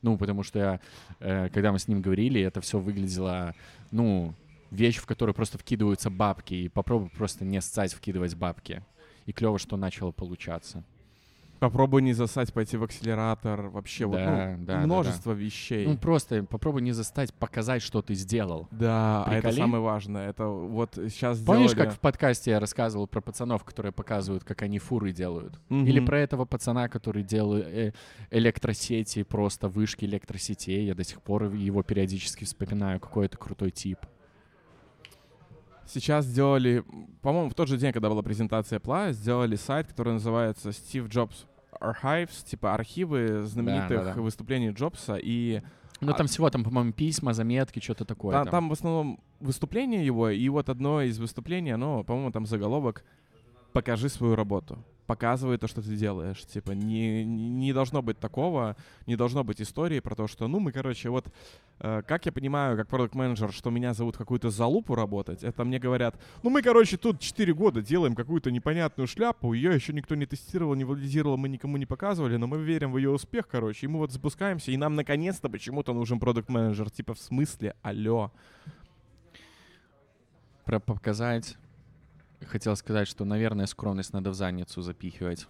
Потому что, когда мы с ним говорили, это все выглядело, вещь, в которую просто вкидываются бабки, и попробуй просто не ссать вкидывать бабки. И клево, что начало получаться. Попробуй не зассать, пойти в акселератор, вообще множество вещей. Просто попробуй не зассать, показать, что ты сделал. Да, а это самое важное. Это вот сейчас помнишь, как в подкасте я рассказывал про пацанов, которые показывают, как они фуры делают? Mm-hmm. Или про этого пацана, который делает электросети, просто вышки электросетей. Я до сих пор его периодически вспоминаю, какой это крутой тип. Сейчас сделали, по-моему, в тот же день, когда была презентация Apple, сделали сайт, который называется Steve Jobs Archives, типа архивы знаменитых выступлений Джобса. И... Там, по-моему, письма, заметки, что-то такое. Там в основном выступление его, и вот одно из выступлений, по-моему, там заголовок «Покажи свою работу». Показывай то, что ты делаешь. Типа, не должно быть такого, не должно быть истории про то, что, как я понимаю, как продакт-менеджер, что меня зовут какую-то залупу работать, это мне говорят, мы тут 4 года делаем какую-то непонятную шляпу, ее еще никто не тестировал, не валидировал, мы никому не показывали, но мы верим в ее успех, и мы вот запускаемся, и нам наконец-то почему-то нужен продакт-менеджер. Типа, в смысле, алло. Про показать... Хотел сказать, что, наверное, скромность надо в задницу запихивать.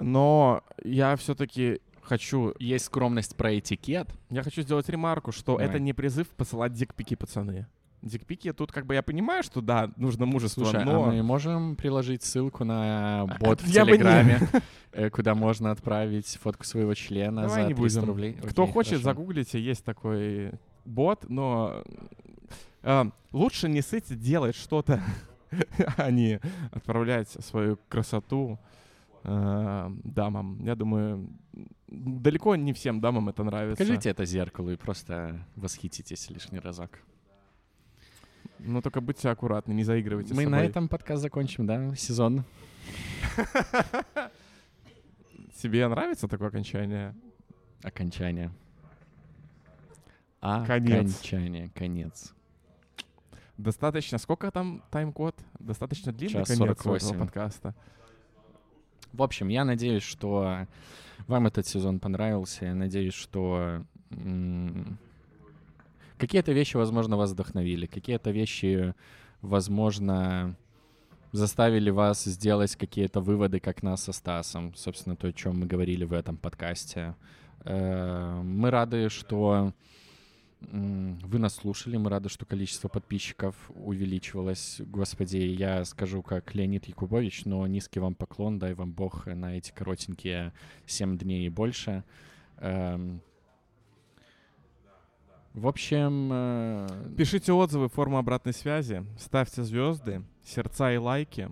Но я все-таки хочу... Есть скромность про этикет. Я хочу сделать ремарку, что Давай. Это не призыв посылать дикпики, пацаны. Дикпики тут я понимаю, что нужно мужество, но... а мы можем приложить ссылку на бот в Телеграме, куда можно отправить фотку своего члена за 300 рублей? Кто хочет, загуглите, есть такой бот, но лучше не ссыть, делать что-то. Они отправлять свою красоту дамам. Я думаю, далеко не всем дамам это нравится. Покажите это зеркалу и просто восхититесь лишний разок. Но только будьте аккуратны, не заигрывайте с собой. Мы на этом подкаст закончим, да? Сезон. Тебе нравится такое окончание? Окончание. Окончание, конец. Достаточно, сколько там тайм-код? Достаточно длинный конец этого подкаста. В общем, я надеюсь, что вам этот сезон понравился. Я надеюсь, что какие-то вещи, возможно, вас вдохновили. Какие-то вещи, возможно, заставили вас сделать какие-то выводы, как нас со Стасом. Собственно, то, о чем мы говорили в этом подкасте. Мы рады, что... Вы нас слушали, мы рады, что количество подписчиков увеличивалось. Господи, я скажу, как Леонид Якубович, но низкий вам поклон, дай вам Бог на эти коротенькие 7 дней и больше. В общем... Пишите отзывы, форму обратной связи, ставьте звезды, сердца и лайки.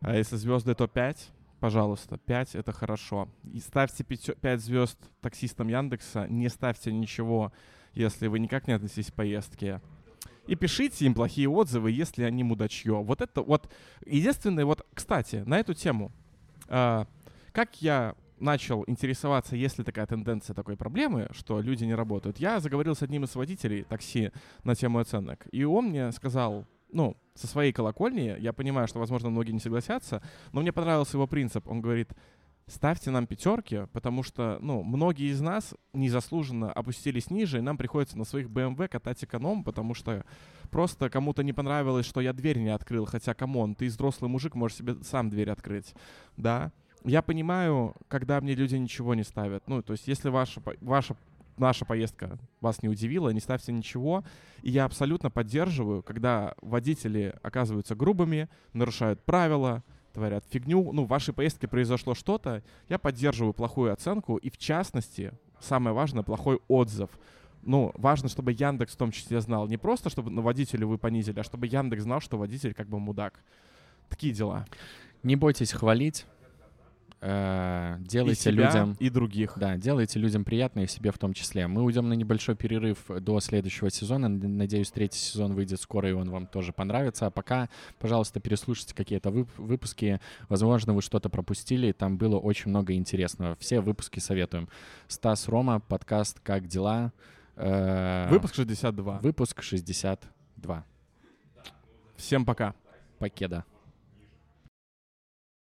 А если звезды, то 5. Пожалуйста, 5 — это хорошо. И ставьте 5 звезд таксистам Яндекса, не ставьте ничего... если вы никак не относитесь к поездке. И пишите им плохие отзывы, если они мудачье. Вот это вот единственное... Вот, кстати, на эту тему. Как я начал интересоваться, есть ли такая тенденция такой проблемы, что люди не работают? Я заговорил с одним из водителей такси на тему оценок. И он мне сказал, ну, со своей колокольни, я понимаю, что, возможно, многие не согласятся, но мне понравился его принцип. Он говорит: ставьте нам пятерки, потому что, ну, многие из нас незаслуженно опустились ниже, и нам приходится на своих BMW катать эконом, потому что просто кому-то не понравилось, что я дверь не открыл, хотя, камон, ты взрослый мужик, можешь себе сам дверь открыть, да. Я понимаю, когда мне люди ничего не ставят, ну, то есть если наша поездка вас не удивила, не ставьте ничего. И я абсолютно поддерживаю, когда водители оказываются грубыми, нарушают правила, творят фигню. Ну, в вашей поездке произошло что-то. Я поддерживаю плохую оценку и, в частности, самое важное, плохой отзыв. Ну, важно, чтобы Яндекс в том числе знал. Не просто, чтобы на водителя вы понизили, а чтобы Яндекс знал, что водитель как бы мудак. Такие дела. Не бойтесь хвалить. Делайте людям и других. Да, делайте людям приятно, и себе в том числе. Мы уйдем на небольшой перерыв до следующего сезона. Надеюсь, третий сезон выйдет скоро, и он вам тоже понравится. А пока, пожалуйста, переслушайте какие-то выпуски. Возможно, вы что-то пропустили. Там было очень много интересного. Все выпуски советуем. Стас, Рома, подкаст «Как дела?». Выпуск 62. Выпуск 62. Всем пока. Покеда.